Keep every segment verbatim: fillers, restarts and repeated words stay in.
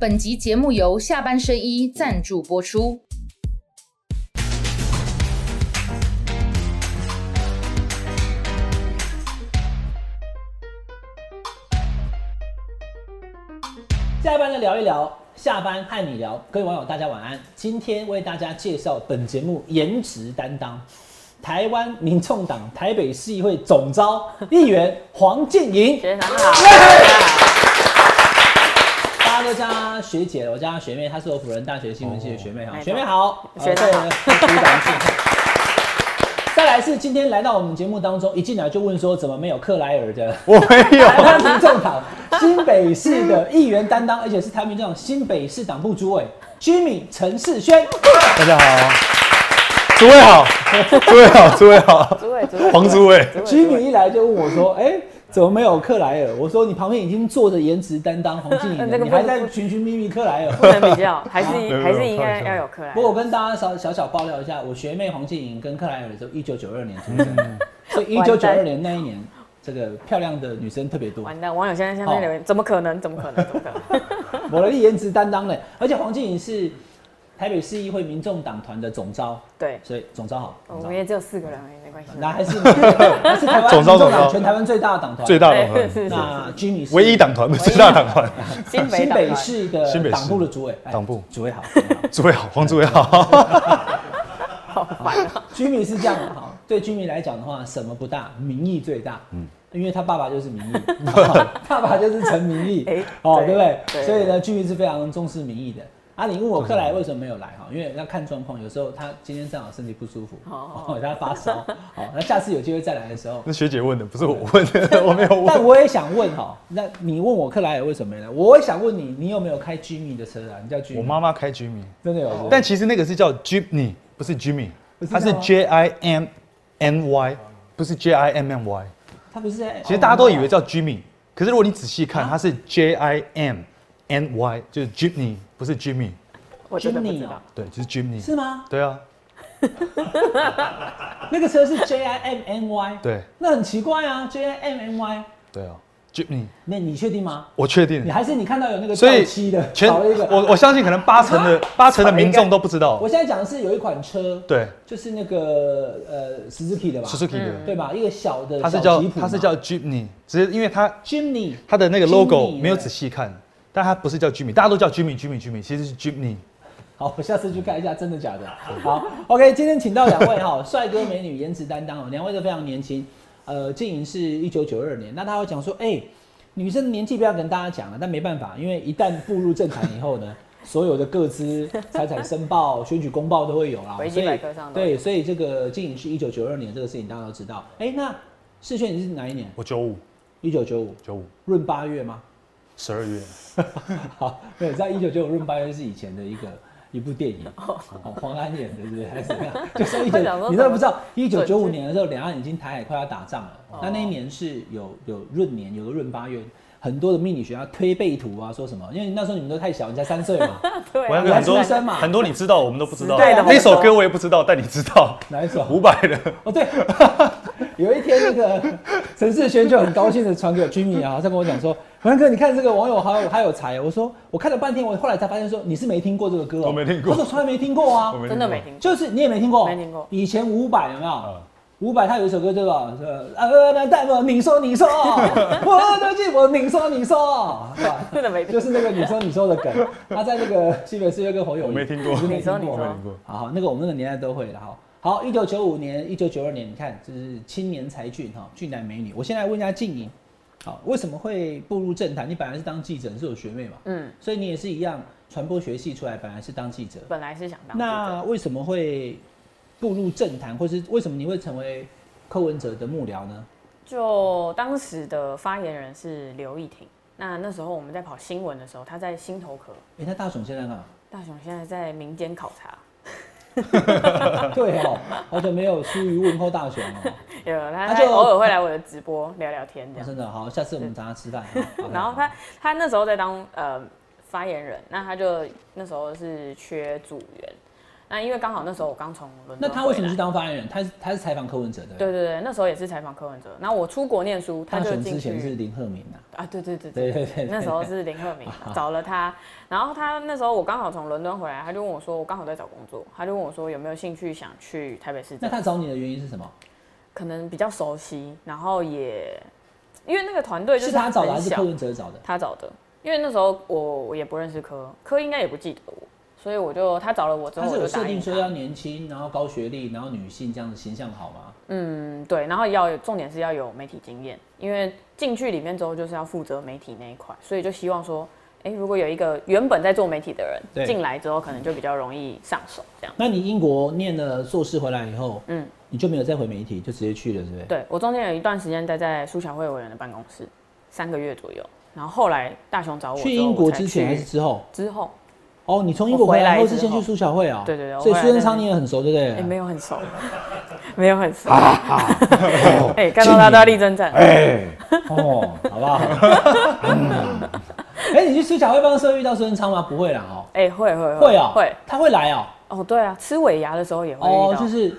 本集节目由下半身衣赞助播出。下班了聊一聊，下班和你聊，各位网友大家晚安。今天为大家介绍本节目颜值担当，台湾民众党台北市议会总召议员黄靖莹。学长好。大家学姐，我叫她学妹，她是我辅仁大学新闻系的学妹哈、哦，学妹好，学妹好。再来是今天来到我们节目当中，一进来就问说怎么没有克莱尔的，我没有。台湾民众党新北市的议员担当，而且是台湾民众党新北市党部主委 Jipney 陈世轩。大家好。主委好，主委好，主委好，主委主委黄主委。Jipney一来就问我说：“哎、欸，怎么没有克莱尔？”我说：“你旁边已经坐着颜值担当黄靖莹了，你还在寻寻觅觅克莱尔？”不能比较，还是、啊、还是应该要有克莱尔。不过我跟大家小小小爆料一下，我学妹黄靖莹跟克莱尔都一九九二年出生，所以一九九二年那一年，这个漂亮的女生特别多。完蛋，网友现在下面留言、哦：“怎么可能？怎么可能？怎么可能？”我的颜值担当嘞，而且黄靖莹是台北市议会民众党团的总召，对，所以总召好。我们也只有四个人而已，没关系。那还是还是台湾民众党全台湾最大的党团，最大党团。那 Jimmy 是唯一党团，不是大党团。新北市的党部的主委，党部主委好，主委好，黄主委好。好烦啊 ！Jimmy 是这样的哈，对 Jimmy 来讲的话，什么不大，民意最大。嗯。因为他爸爸就是民意，爸爸就是陈民意，哦，对不对？所以呢 ，Jimmy 是非常重视民意的。啊，你问我克莱为什么没有来哈？因为要看状况，有时候他今天正好身体不舒服，哦，他发烧，好，那下次有机会再来的时候，那学姐问的，不是我问的，我没有问。但我也想问哈，那你问我克莱为什么没来？我也想问你，你有没有开 Jimmy 的车啊？你叫 Jimmy？ 我妈妈开 Jimmy， 真的有。但其实那个是叫 Jipney， 不是 Jimmy， 它是 J I M N Y， 不是 J I M M Y。它不是。其实大家都以为叫 Jimmy， 可是如果你仔细看，它是 J I M N Y， 就是 Jipney。不是 Jimmy， 我真的不知道。对，就是 Jipney。是吗？对啊。那个车是 J I M N Y。对。那很奇怪啊 ，J I M N Y。对啊 ，Jipney。那你确定吗？我确定。你还是你看到有那个掉漆的，少了一个。我我相信可能八成的八成的民众都不知道。我现在讲的是有一款车，对，就是那个呃 Suzuki 的吧 ，Suzuki 的，对吧？一个小的，它是叫它是叫 Jipney， 只是因为它 Jipney 它的那个 logo 没有仔细看。但他不是叫 Jimmy， 大家都叫 Jimmy Jimmy Jimmy， 其实是 Jipney。好，我下次去看一下，真的假的？好 ，OK， 今天请到两位哈，帅哥美女，颜值担当哦，两位都非常年轻。呃，靖莹是一九九二年，那他会讲说，哎、欸，女生的年纪不要跟大家讲了，但没办法，因为一旦步入政坛以后呢，所有的个资、财产申报、选举公报都会有啦，维基百科上对，所以这个靖莹是一九九二年这个事情大家都知道。哎、欸，那世轩你是哪一年？我九五，一九九五，九五闰八月吗？十二月，好，对，在一九九五闰八月是以前的一个一部电影，哦、黄安演的，是不是？还是怎么样？就是一九，你都不知道，一九九五年的时候，两岸已经台海快要打仗了。那、哦、那一年是有有闰年，有个闰八月，很多的命理学家推背图啊，说什么？因为那时候你们都太小，你才三岁嘛，对、啊，你还出生嘛，很多你知道，我们都不知道。对的，那首歌我也不知道，但你知道哪一首？伍佰的。哦，对。有一天，那个陈世轩就很高兴的传给 Jimmy 啊，他跟我讲说：“文哥，你看这个网友好有还有才。”我说：“我看了半天，我后来才发现说你是没听过这个歌、喔，我没听过，我从来没听过啊，真的没听过，就是你也没听过，没听过。以前伍佰有没有？伍佰他有一首歌对吧？呃，那代表你说你说，我的寂寞你说你说，真的没听，就是那个你说你说的梗，他在那个新北市有个朋友，我没听过，你说你说，好，那个我们那个年代都会了哈。”好，一九九五年、一九九二年，你看，这、就是青年才俊哈，俊男美女。我现在问一下靖莹，好，为什么会步入政坛？你本来是当记者，你是我学妹嘛，嗯，所以你也是一样，传播学系出来，本来是当记者，本来是想当记者。那为什么会步入政坛，或是为什么你会成为柯文哲的幕僚呢？就当时的发言人是刘义廷，那那时候我们在跑新闻的时候，他在新头壳。哎、欸，那大雄现在干嘛？大雄现在在民间考察。对哦，好久没有疏于问候大雄哦。有，他就偶尔会来我的直播聊聊天的、啊。真的好，下次我们找他吃饭。然后他他那时候在当呃发言人，那他就那时候是缺组员，那因为刚好那时候我刚从伦敦回来。那他为什么去当发言人？他是他是采访柯文哲的。对对对，那时候也是采访柯文哲。那我出国念书，他就进去。之前是林鹤鸣啊。啊，对对对对对对，那时候是林鹤鸣找了他，然后他那时候我刚好从伦敦回来，他就问我说，我刚好在找工作，他就问我说有没有兴趣想去台北市。那他找你的原因是什么？可能比较熟悉，然后也因为那个团队就是他找的还是柯文哲找的？他找的，因为那时候我我也不认识柯，柯应该也不记得我。所以我就他找了我之后，我就答应他。他是有设定说要年轻，然后高学历，然后女性这样的形象好吗？嗯，对，然后要重点是要有媒体经验，因为进去里面之后就是要负责媒体那一块，所以就希望说，哎、欸，如果有一个原本在做媒体的人进来之后，可能就比较容易上手这样。那你英国念了硕士回来以后，嗯，你就没有再回媒体，就直接去了，是不是？对，我中间有一段时间待在苏巧慧委员的办公室，三个月左右，然后后来大雄找我之後去英国之前还是之后？之后。哦，你从英国回来后是先去苏巧慧啊、喔？对对对，所以苏贞昌你也很熟，对不对？哎、欸，没有很熟，没有很熟。哎、啊哦欸，看到他都要立正站。哎、欸，哦，好不好？哎、嗯欸，你去苏巧慧办公室遇到苏贞昌吗？不会啦，哦、喔。哎、欸，会会会哦、喔，会，他会来哦、喔。哦，对啊，吃尾牙的时候也会遇到。哦，就是。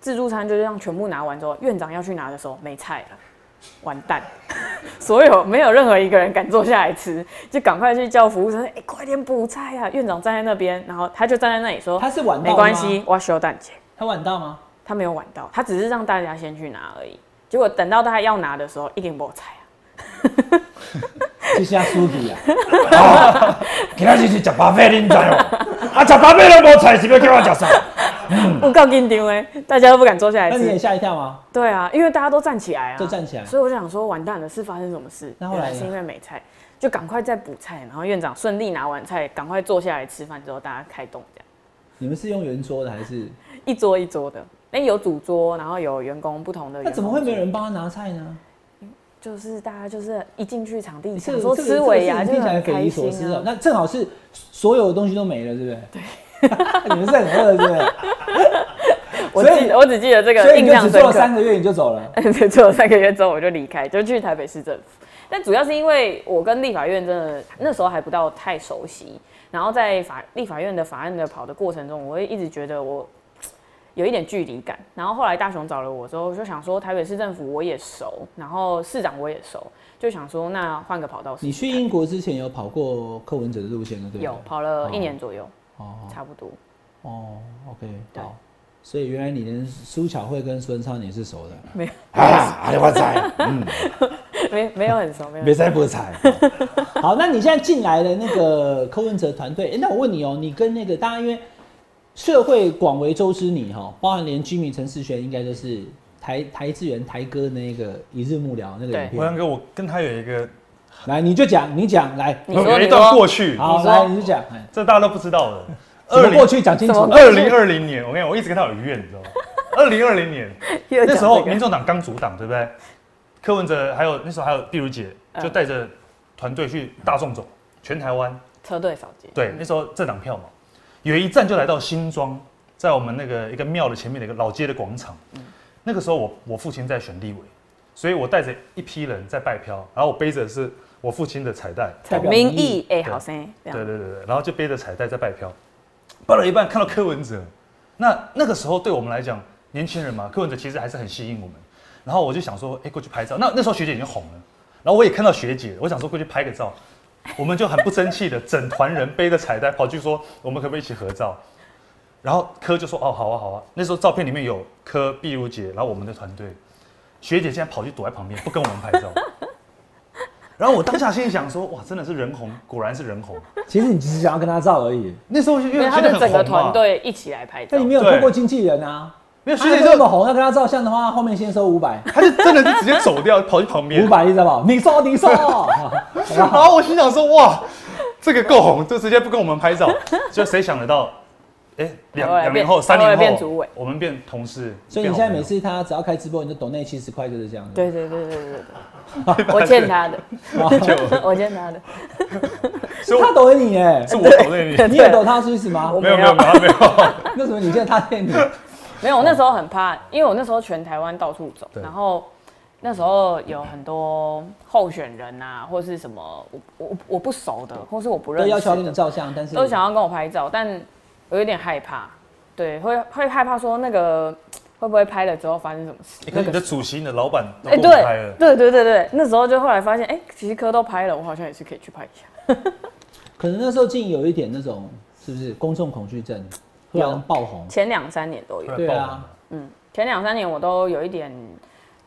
自助餐，就是让全部拿完之后，院长要去拿的时候没菜了。完蛋，所有没有任何一个人敢坐下来吃，就赶快去叫服务生，哎、欸，快点补菜啊！院长站在那边，然后他就站在那里说，他是晚到吗？没关系，我休蛋姐。他晚到吗？他没有晚到，他只是让大家先去拿而已。结果等到他要拿的时候，一定没菜啊！这下输底啊！今仔日是吃巴菲你唔知哦，啊，吃巴菲都无菜，是要叫我吃啥？我告紧张哎，大家都不敢坐下来吃。那你也吓一跳吗？对啊，因为大家都站起来啊，就站起来。所以我就想说，完蛋了，是发生什么事？那后来是因为没菜，就赶快再补菜，然后院长顺利拿完菜，赶快坐下来吃饭之后，大家开动这样。你们是用圆桌的还是？一桌一桌的，哎，有主桌，然后有员工不同的。那怎么会没有人帮他拿菜呢？就是大家就是一进去场地，想说吃尾牙，就很开心啊。那正好是所有的东西都没了，对不对？对。你们是很饿，是不是？我只我只记得这个印象深刻。所以你就只做了三个月，你就走了。做了三个月之后，我就离开，就去台北市政府。但主要是因为我跟立法院真的那时候还不到太熟悉，然后在法立法院的法案的跑的过程中，我会一直觉得我有一点距离感。然后后来大雄找了我之后，我就想说台北市政府我也熟，然后市长我也熟，就想说那换个跑道。你去英国之前有跑过柯文哲的路线的，对不对？有跑了一年左右。哦，差不多。哦 ，OK， 好。所以原来你连苏巧慧跟孙昌你是熟的？没有。啊，阿里巴仔，嗯，没没有很熟，没有。没在不才。好，那你现在进来了那个柯文哲团队、欸，那我问你哦、喔，你跟那个大家因为社会广为周知你哈、喔，包含连居民陈世轩应该就是台台志源台哥那个一日幕僚那个影片。我想跟我跟他有一个。来，你就讲，你讲，来，有一段过去，好，来，你就讲，这大家都不知道的。二过去讲清楚。二零二零年，我跟你讲，我一直跟他有恩怨，你知道吗？二零二零年那时候，民众党刚组党，对不对？柯文哲还有那时候还有碧如姐，就带着团队去大众走全台湾，车队扫街。对，那时候政党票嘛，有一站就来到新庄，在我们那个一个庙的前面的一个老街的广场。那个时候我我父亲在选立委，所以我带着一批人在拜票，然后我背着是。我父亲的彩带，民意哎，好生，对对对对，然后就背着彩带在拜票，拜了一半看到柯文哲，那那个时候对我们来讲，年轻人嘛，柯文哲其实还是很吸引我们。然后我就想说，哎、欸，过去拍照。那那时候学姐已经红了，然后我也看到学姐，我想说过去拍个照，我们就很不争气的，整团人背着彩带跑去说，我们可不可以一起合照？然后柯就说，哦，好啊，好啊。那时候照片里面有柯、碧如姐，然后我们的团队，学姐竟然跑去躲在旁边，不跟我们拍照。然后我当下心里想说，哇，真的是人红，果然是人红。其实你只是想要跟他照而已。那时候因为他们整个团队一起来拍照，但你没有透过经纪人啊。没有，学姐这么红，要跟他照相的话，后面先收五百。他就真的就直接走掉，跑去旁边。五百，你知道吧？你收，你收。然后我心想说，哇，这个够红，就直接不跟我们拍照。就谁想得到，哎，两两年后、三年后，我们变同事。所以你现在每次他只要开直播，你就抖内七十块，就是这样。对对对对对对，我欠他的，我欠他的。他抖给你哎，是我抖给你，你也抖他是什么？没有没有没有没有。那什么？你现在他欠你？没有，我那时候很怕，因为我那时候全台湾到处走，然后那时候有很多候选人啊，或是什么我我我不熟的，或是我不认识，都要求跟你照相，但是都想要跟我拍照，但。我有点害怕，对，会会害怕说那个会不会拍了之后发生什么事？欸、可是你的主席、你的老板都不拍了、欸對，对对对对，那时候就后来发现，哎、欸，其实柯都拍了，我好像也是可以去拍一下。可能那时候竟有一点那种是不是公众恐惧症，突然爆红，前两三年都有，对啊，嗯，前两三年我都有一点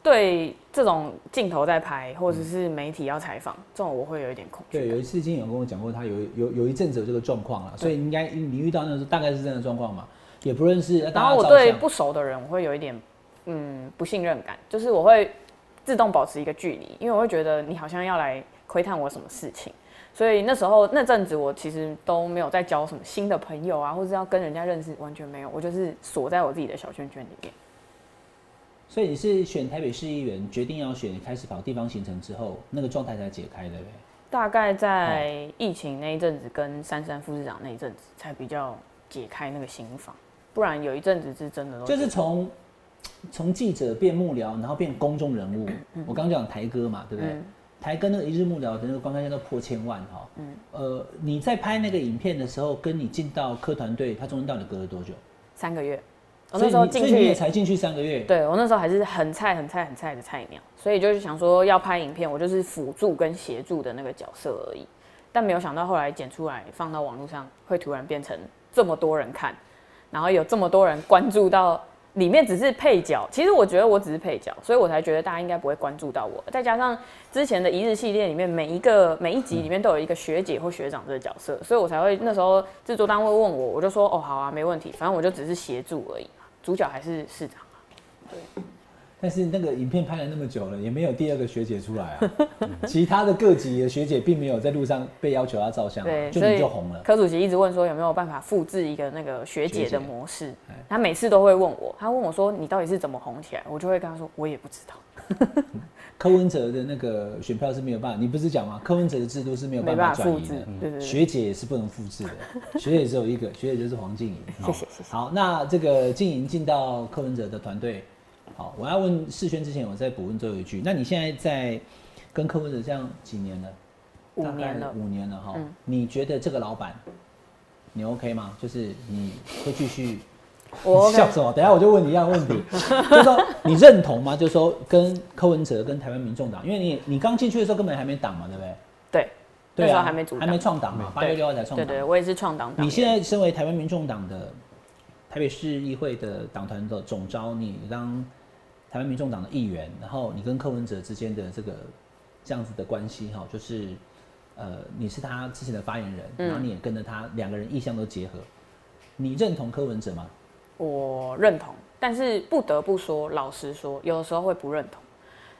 对这种镜头在拍，或者是媒体要采访，这种我会有一点恐惧。对，有一次经理有跟我讲过，他有有有一阵子有这个状况了，所以应该你遇到那时候大概是这样的状况嘛，也不认识。然后我对不熟的人，我会有一点嗯不信任感，就是我会自动保持一个距离，因为我会觉得你好像要来窥探我什么事情。所以那时候那阵子我其实都没有在交什么新的朋友啊，或者要跟人家认识，完全没有，我就是锁在我自己的小圈圈里面。所以你是选台北市议员，决定要选，开始跑地方行程之后，那个状态才解开的呗。大概在疫情那一阵子，跟珊珊副市长那一阵子才比较解开那个心防，不然有一阵子是真的都就是从从记者变幕僚，然后变公众人物。嗯嗯、我刚讲台哥嘛，对不对？嗯、台哥那个一日幕僚的那个观看量都破千万哈、哦。嗯、呃，你在拍那个影片的时候，跟你进到柯团队，他中间到底隔了多久？三个月。我那时候进去，所以你也才进去三个月。对，我那时候还是很菜、很菜、很菜的菜鸟，所以就是想说要拍影片，我就是辅助跟协助的那个角色而已。但没有想到后来剪出来放到网络上，会突然变成这么多人看，然后有这么多人关注到里面只是配角。其实我觉得我只是配角，所以我才觉得大家应该不会关注到我。再加上之前的一日系列里面，每一个每一集里面都有一个学姐或学长这个角色，所以我才会那时候制作单位问我，我就说哦好啊，没问题，反正我就只是协助而已。主角还是市长啊，对。但是那个影片拍了那么久了，也没有第二个学姐出来啊。其他的各级的学姐并没有在路上被要求要照相、啊，对，就你就红了。柯主席一直问说有没有办法复制一个那个学姐的模式，他每次都会问我，他问我说你到底是怎么红起来，我就会跟他说我也不知道。柯文哲的那个选票是没有办法，你不是讲吗？柯文哲的制度是没有办法转移的，嗯、對對對学姐也是不能复制的，学姐只有一个，学姐就是黄静莹。谢谢谢谢。好，那这个静莹进到柯文哲的团队，好，我要问世軒之前，我再补问最后一句，那你现在在跟柯文哲这样几年了？五年了，五年了哈。嗯、你觉得这个老板你 OK 吗？就是你会继续？我 笑什么？等一下我就问你一样问题，就是说你认同吗？就是说跟柯文哲跟台湾民众党，因为你你刚进去的时候根本还没党嘛，对不对？对，对啊、那时候还没组，还没创党嘛，八月六号才创党。對, 对对，我也是创党。你现在身为台湾民众党的台北市议会的党团的总召，你当台湾民众党的议员，然后你跟柯文哲之间的这个这样子的关系哈，就是呃，你是他之前的发言人，嗯、然后你也跟着他，两个人意向都结合，你认同柯文哲吗？我认同，但是不得不说，老实说，有的时候会不认同。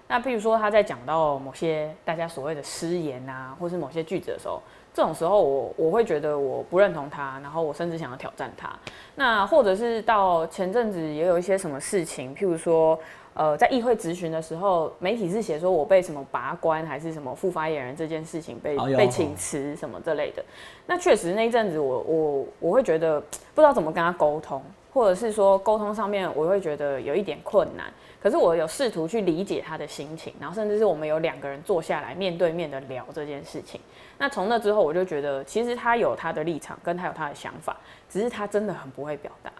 那譬如说他在讲到某些大家所谓的失言啊，或是某些句子的时候，这种时候我我会觉得我不认同他，然后我甚至想要挑战他。那或者是到前阵子也有一些什么事情，譬如说，呃，在议会质询的时候，媒体是写说我被什么拔关还是什么副发言人这件事情被、哎、被请辞什么这类的。那确实那一阵子我我我会觉得不知道怎么跟他沟通。或者是说沟通上面，我会觉得有一点困难。可是我有试图去理解他的心情，然后甚至是我们有两个人坐下来面对面的聊这件事情。那从那之后，我就觉得其实他有他的立场，跟他有他的想法，只是他真的很不会表达。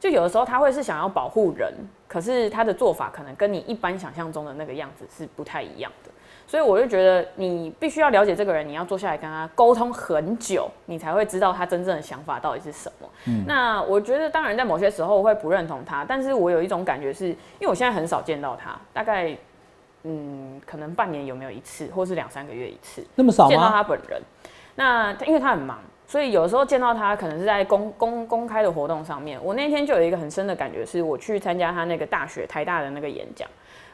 就有的时候他会是想要保护人，可是他的做法可能跟你一般想象中的那个样子是不太一样的。所以我就觉得你必须要了解这个人，你要坐下来跟他沟通很久，你才会知道他真正的想法到底是什么。嗯、那我觉得当然在某些时候我会不认同他，但是我有一种感觉是，因为我现在很少见到他，大概嗯可能半年有没有一次，或是两三个月一次，那么少吗？见到他本人，那因为他很忙。所以有的时候见到他，可能是在公公公开的活动上面。我那天就有一个很深的感觉，是我去参加他那个大学台大的那个演讲，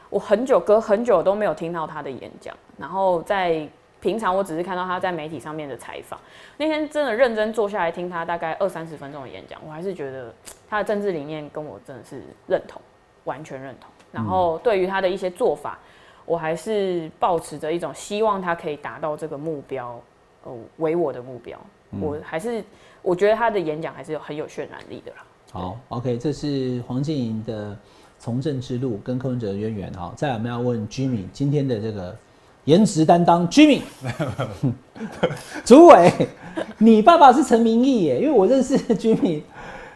我很久隔很久都没有听到他的演讲。然后在平常我只是看到他在媒体上面的采访，那天真的认真坐下来听他大概二三十分钟的演讲，我还是觉得他的政治理念跟我真的是认同，完全认同。然后对于他的一些做法，我还是抱持着一种希望他可以达到这个目标，呃，为我的目标。嗯、我还是我觉得他的演讲还是有很有渲染力的啦。好 ，OK， 这是黄瀞瑩的从政之路跟柯文哲的渊源。好，再来我们要问 Jimmy 今天的这个。颜值担当 Jimmy， 主委，你爸爸是陈明义耶，因为我认识 Jimmy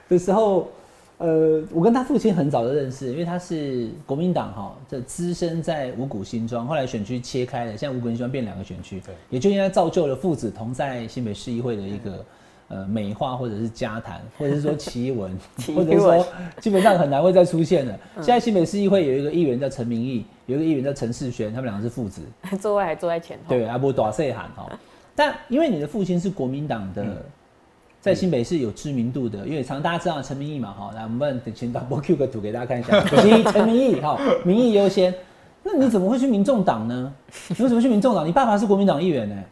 的时候，呃，我跟他父亲很早就认识，因为他是国民党哈的资深在五股新庄，后来选区切开了，现在五股新庄变两个选区，也就应该造就了父子同在新北市议会的一个。呃，美化或者是家谈，或者是说奇闻，或者是说基本上很难会再出现了。现在新北市议会有一个议员叫陈明义，有一个议员叫陈世轩，他们两个是父子，座位还坐在前头。对，阿波大细汉哈。但因为你的父亲是国民党的，嗯、在新北市有知名度的，因为常大家知道陈明义嘛哈。来，我们请导播 Q 个图给大家看一下。陈明义哈，民意优先。那你怎么会去民众党呢？你为什么去民众党？你爸爸是国民党议员呢、欸？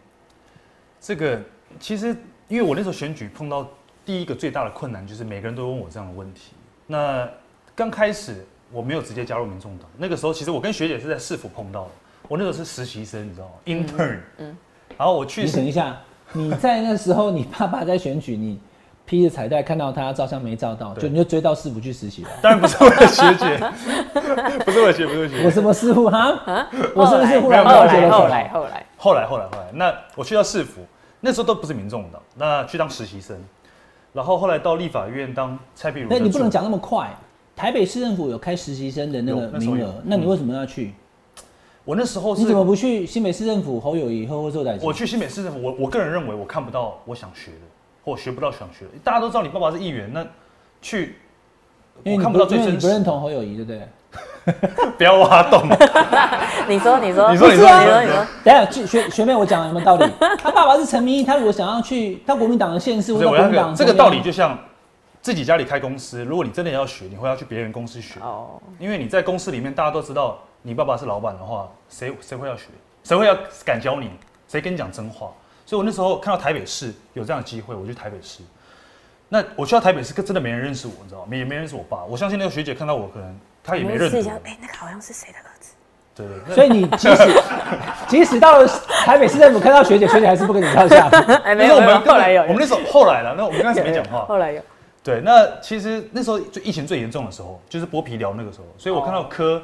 这个其实。因为我那时候选举碰到第一个最大的困难，就是每个人都问我这样的问题。那刚开始我没有直接加入民众党，那个时候其实我跟学姐是在市府碰到的。我那时候是实习生，你知道吗 ？intern。嗯。然后我去。你等一下，你在那时候，你爸爸在选举，你披着彩带看到他照相没照到，就你就追到市府去实习了。当然不是我的学姐，不是我的学，不是我的学。我什么师傅哈？我是不是忽然后来后来后来后来后来后来？那我去到市府。那时候都不是民众党，那去当实习生，然后后来到立法院当蔡壁如。那你不能讲那么快。台北市政府有开实习生的那个名额，那你为什么要去？我那时候是你怎么不去新北市政府侯友宜后后做代？我去新北市政府，我我个人认为我看不到我想学的，或学不到想学的。大家都知道你爸爸是议员，那去因为你看不到最真实。你不认同侯友宜，对不对？不要挖洞！你说，你说，你说，你说，你说。等下，学学妹，我讲有没有道理？他爸爸是陈明义，他如果想要去到国民党的县市，或者国民党，这个道理就像自己家里开公司，如果你真的要学，你会要去别人公司学。哦。因为你在公司里面，大家都知道你爸爸是老板的话，谁谁会要学？谁会要敢教你？谁跟你讲真话？所以我那时候看到台北市有这样的机会，我去台北市。那我去到台北市，真的没人认识我，你知道吗？也没人认识我爸。我相信那个学姐看到我，可能。他也没认识，哎、欸，那个好像是谁的儿子？对 对, 對，所以你即使即使到了台北市政府看到学姐，学姐还是不跟你跳下。哎、欸，没有，我们后来有，我们那时候后来了，那我们刚才没讲话。后来有。对，那其实那时候就疫情最严重的时候，就是剥皮寮那个时候，所以我看到柯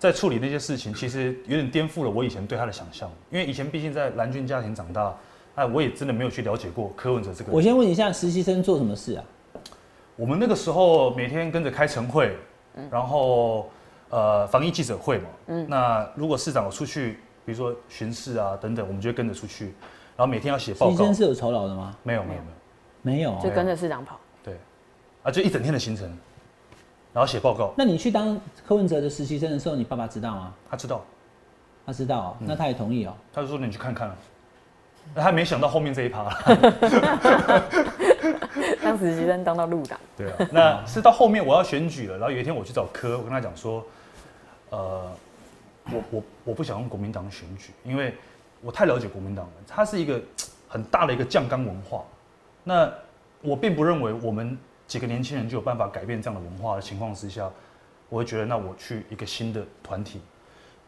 在处理那些事情，其实有点颠覆了我以前对他的想象，因为以前毕竟在蓝军家庭长大，哎，我也真的没有去了解过柯文哲这个人。我先问一下，实习生做什么事啊？我们那个时候每天跟着开晨会。然后，呃，防疫记者会嘛，嗯、那如果市长有出去，比如说巡视啊等等，我们就会跟着出去，然后每天要写报告。实习生是有酬劳的吗？没有，没有，没有，没有，就跟着市长跑。对，啊，就一整天的行程，然后写报告。那你去当柯文哲的实习生的时候，你爸爸知道吗？他知道，他知道、喔，嗯、那他也同意哦、喔。他就说你去看看、啊，他没想到后面这一趴。当实习生当到入党，对啊，那是到后面我要选举了，然后有一天我去找柯，我跟他讲说，呃，我我我不想用国民党选举，因为我太了解国民党了，它是一个很大的一个酱缸文化。那我并不认为我们几个年轻人就有办法改变这样的文化的情况之下，我会觉得那我去一个新的团体。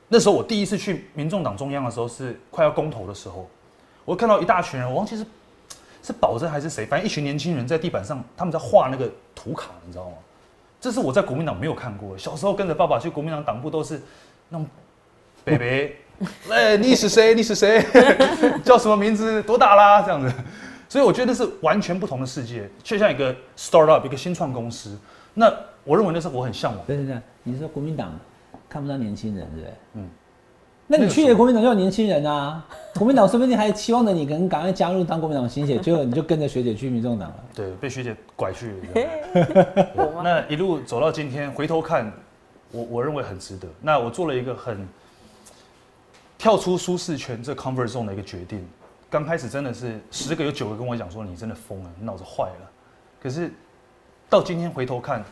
那时候我第一次去民众党中央的时候是快要公投的时候，我看到一大群人，我忘记是。是保证还是谁？反正一群年轻人在地板上，他们在画那个图卡，你知道吗？这是我在国民党没有看过的。小时候跟着爸爸去国民党党部都是那种北北，哎、欸，你是谁？你是谁？叫什么名字？多大啦？这样子。所以我觉得是完全不同的世界，就像一个 startup， 一个新创公司。那我认为那时候我很向往。对对对，你说国民党看不到年轻人，对不对？嗯。那你去年国民党就有年轻人啊，国民党说不定还期望着你可能赶快加入当国民党新血，结果你就跟着学姐去民众党了。对，被学姐拐去了。那一路走到今天，回头看，我我认为很值得。那我做了一个很跳出舒适圈这 comfort zone 的一个决定。刚开始真的是十个有九个跟我讲说你真的疯了，你脑子坏了。可是到今天回头看，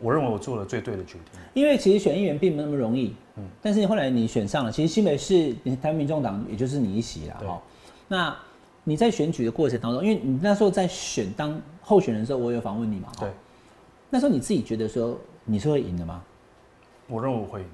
我认为我做了最对的决定。因为其实选议员并没那么容易，嗯，但是后来你选上了，其实新北市台湾民众党也就是你一席啦，哈。那你在选举的过程当中，因为你那时候在选当候选人的时候，我有访问你嘛，对。那时候你自己觉得说你是会赢的吗？我认为我会赢。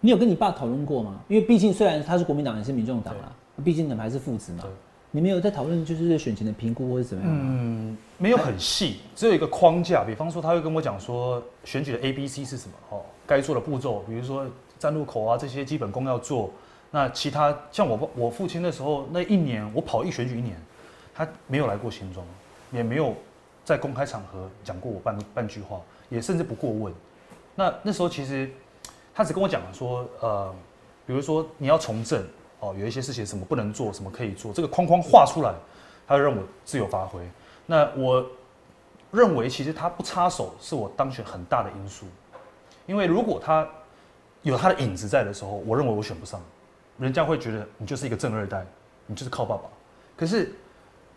你有跟你爸讨论过吗？因为毕竟虽然他是国民党也是民众党啦，毕竟你们还是父子嘛。你没有在讨论就是选情的评估或是怎么样？嗯，没有很细，只有一个框架。比方说，他会跟我讲说选举的 A、B、C 是什么哦，该做的步骤，比如说站路口啊这些基本功要做。那其他像我我父亲那时候那一年，我跑一选举一年，他没有来过新庄，也没有在公开场合讲过我半半句话，也甚至不过问。那那时候其实他只跟我讲说，呃，比如说你要从政。哦，有一些事情什么不能做，什么可以做，这个框框画出来，他让我自由发挥。那我认为，其实他不插手是我当选很大的因素，因为如果他有他的影子在的时候，我认为我选不上，人家会觉得你就是一个正二代，你就是靠爸爸。可是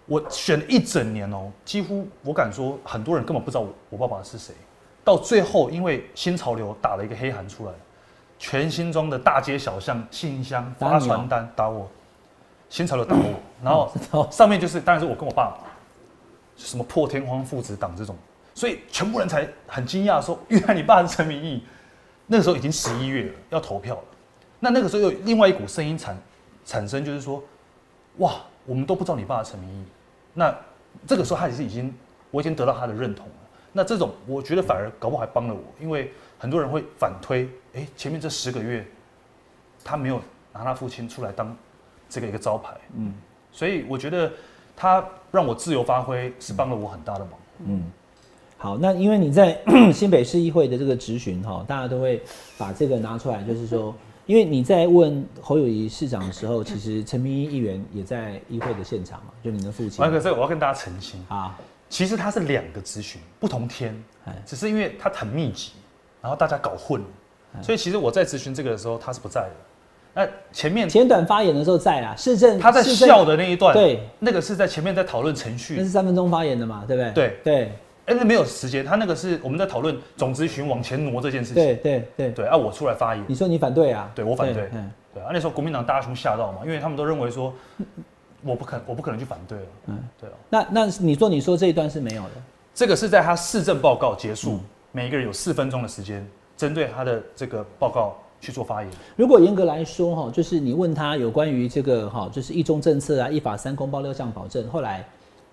我选了一整年哦，几乎我敢说，很多人根本不知道我我爸爸是谁。到最后，因为新潮流打了一个黑函出来。全新庄的大街小巷、信箱、发传单打我，新潮流打我，然后上面就是当然是我跟我爸，什么破天荒父子党这种，所以全部人才很惊讶说，原来你爸是陈明义，那个时候已经十一月了，要投票了。那那个时候有另外一股声音产产生，就是说，哇，我们都不知道你爸是陈明义。那这个时候他也是已经，我已经得到他的认同了。那这种我觉得反而搞不好还帮了我，因为很多人会反推。哎，前面这十个月，他没有拿他父亲出来当这个一个招牌，嗯，所以我觉得他让我自由发挥是帮了我很大的忙，嗯，好，那因为你在新北市议会的这个质询哈，大家都会把这个拿出来，就是说，因为你在问侯友宜市长的时候，其实陈明义议员也在议会的现场嘛，就你的父亲。那可是我要跟大家澄清啊，其实他是两个质询，不同天，只是因为他很密集，然后大家搞混了。所以其实我在咨询这个的时候，他是不在的。那前面简短发言的时候在啦，市政他在笑的那一段，对，那个是在前面在讨论程序，那是三分钟发言的嘛，对不对？对对，哎，那没有时间，他那个是我们在讨论总咨询往前挪这件事情。对对对对，啊，我出来发言，你说你反对啊？对，我反对。嗯，对啊，那时候国民党大家兄吓到嘛，因为他们都认为说，我不可我不可能去反对了。嗯，对啊。那那你说你说这一段是没有的，这个是在他市政报告结束，每一个人有四分钟的时间。针对他的这个报告去做发言。如果严格来说，哈，就是你问他有关于这个哈，就是一中政策啊、一法三公报六项保证，后来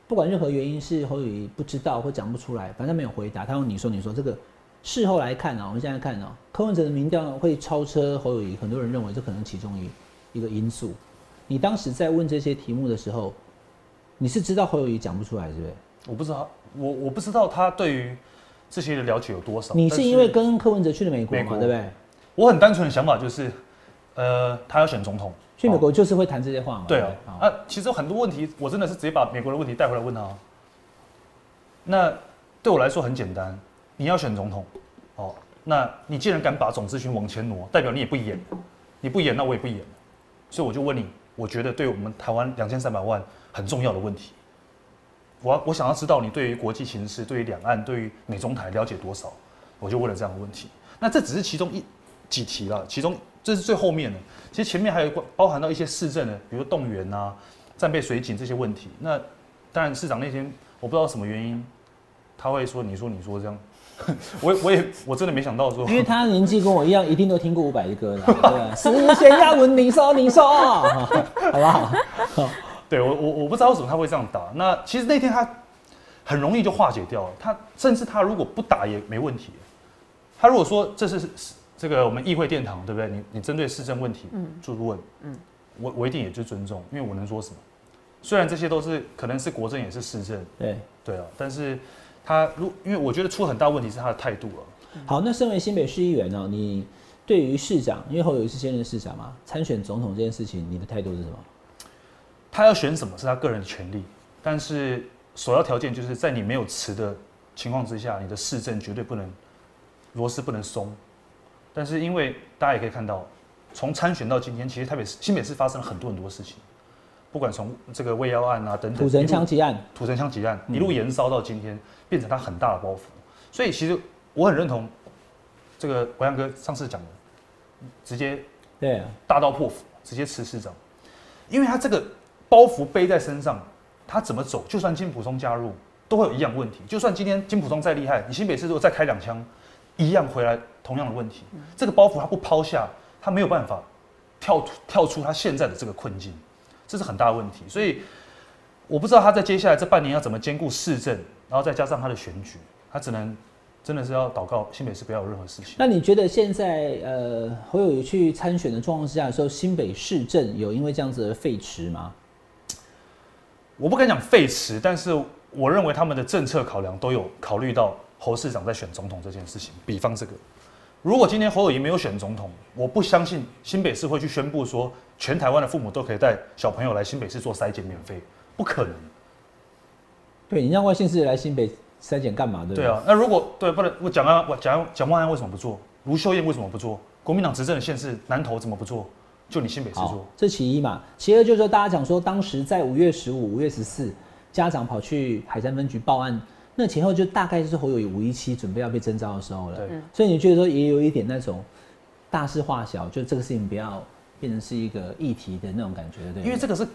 不管任何原因是侯友宜不知道或讲不出来，反正他没有回答。他用你说你说这个，事后来看啊，我们现在看啊，柯文哲的民调会超车侯友宜，很多人认为这可能其中一一个因素。你当时在问这些题目的时候，你是知道侯友宜讲不出来，是不是？我不知道，我我不知道他对于。这些的了解有多少？你是因为跟柯文哲去了美国嘛，对不对？我很单纯的想法就是，呃，他要选总统，去美国就是会谈这些话嘛。对啊，啊，其实很多问题我真的是直接把美国的问题带回来问他。那对我来说很简单，你要选总统，哦，那你既然敢把总咨询往前挪，代表你也不演，你不演，那我也不演，所以我就问你，我觉得对我们台湾两千三百万很重要的问题。我, 我想要知道你对于国际情势、对于两岸、对于美中台了解多少，我就问了这样的问题。那这只是其中一几题啦，其中这是最后面的。其实前面还有包含到一些市政的，比如动员啊、战备水警这些问题。那当然市长那天我不知道什么原因，他会说你说你说这样，我我也我真的没想到说，因为他年纪跟我一样，一定都听过伍佰的歌啦，对，十弦押韵，你说你说，好不好？好对我我我不知道为什么他会这样打。那其实那天他很容易就化解掉了。他甚至他如果不打也没问题。他如果说这是这个我们议会殿堂，对不对？你你针对市政问题，嗯，就问，嗯，我我一定也就尊重，因为我能说什么？虽然这些都是可能是国政也是市政，对对啊，但是他如因为我觉得出很大问题是他的态度了。好，那身为新北市议员呢、喔，你对于市长，因为侯友宜是现任市长嘛，参选总统这件事情，你的态度是什么？他要选什么是他个人的权利，但是首要条件就是在你没有辞的情况之下，你的市政绝对不能螺丝不能松。但是因为大家也可以看到，从参选到今天，其实台北市新北市发生了很多很多事情，不管从这个卫药案啊等等，土城枪击案，土城枪击案一路延烧到今天，变成他很大的包袱。所以其实我很认同这个国阳哥上次讲的，直接对大刀破斧，直接辞市长，因为他这个包袱背在身上，他怎么走，就算金溥聪加入，都会有一样问题。就算今天金溥聪再厉害，你新北市如果再开两枪，一样回来同样的问题。嗯、这个包袱他不抛下，他没有办法跳跳出他现在的这个困境，这是很大的问题。所以我不知道他在接下来这半年要怎么兼顾市政，然后再加上他的选举，他只能。真的是要祷告新北市不要有任何事情。那你觉得现在呃侯友宜去参选的状况之下的时候，新北市政有因为这样子的废弛吗？我不敢讲废弛，但是我认为他们的政策考量都有考虑到侯市长在选总统这件事情。比方这个，如果今天侯友宜没有选总统，我不相信新北市会去宣布说全台湾的父母都可以带小朋友来新北市做筛检免费，不可能。对，你让外县市来新北。筛检干嘛？对不对？对啊，那如果对，不然我讲啊，我讲蒋万安为什么不做？卢秀燕为什么不做？国民党执政的县市南投怎么不做？就你新北市做，这其一嘛。其二就是说，大家讲说，当时在五月十五、五月十四，家长跑去海山分局报案，那前后就大概就是侯友宜五一七准备要被征召的时候了。对，所以你觉得说也有一点那种大事化小，就这个事情不要变成是一个议题的那种感觉，对不对？因为这个是。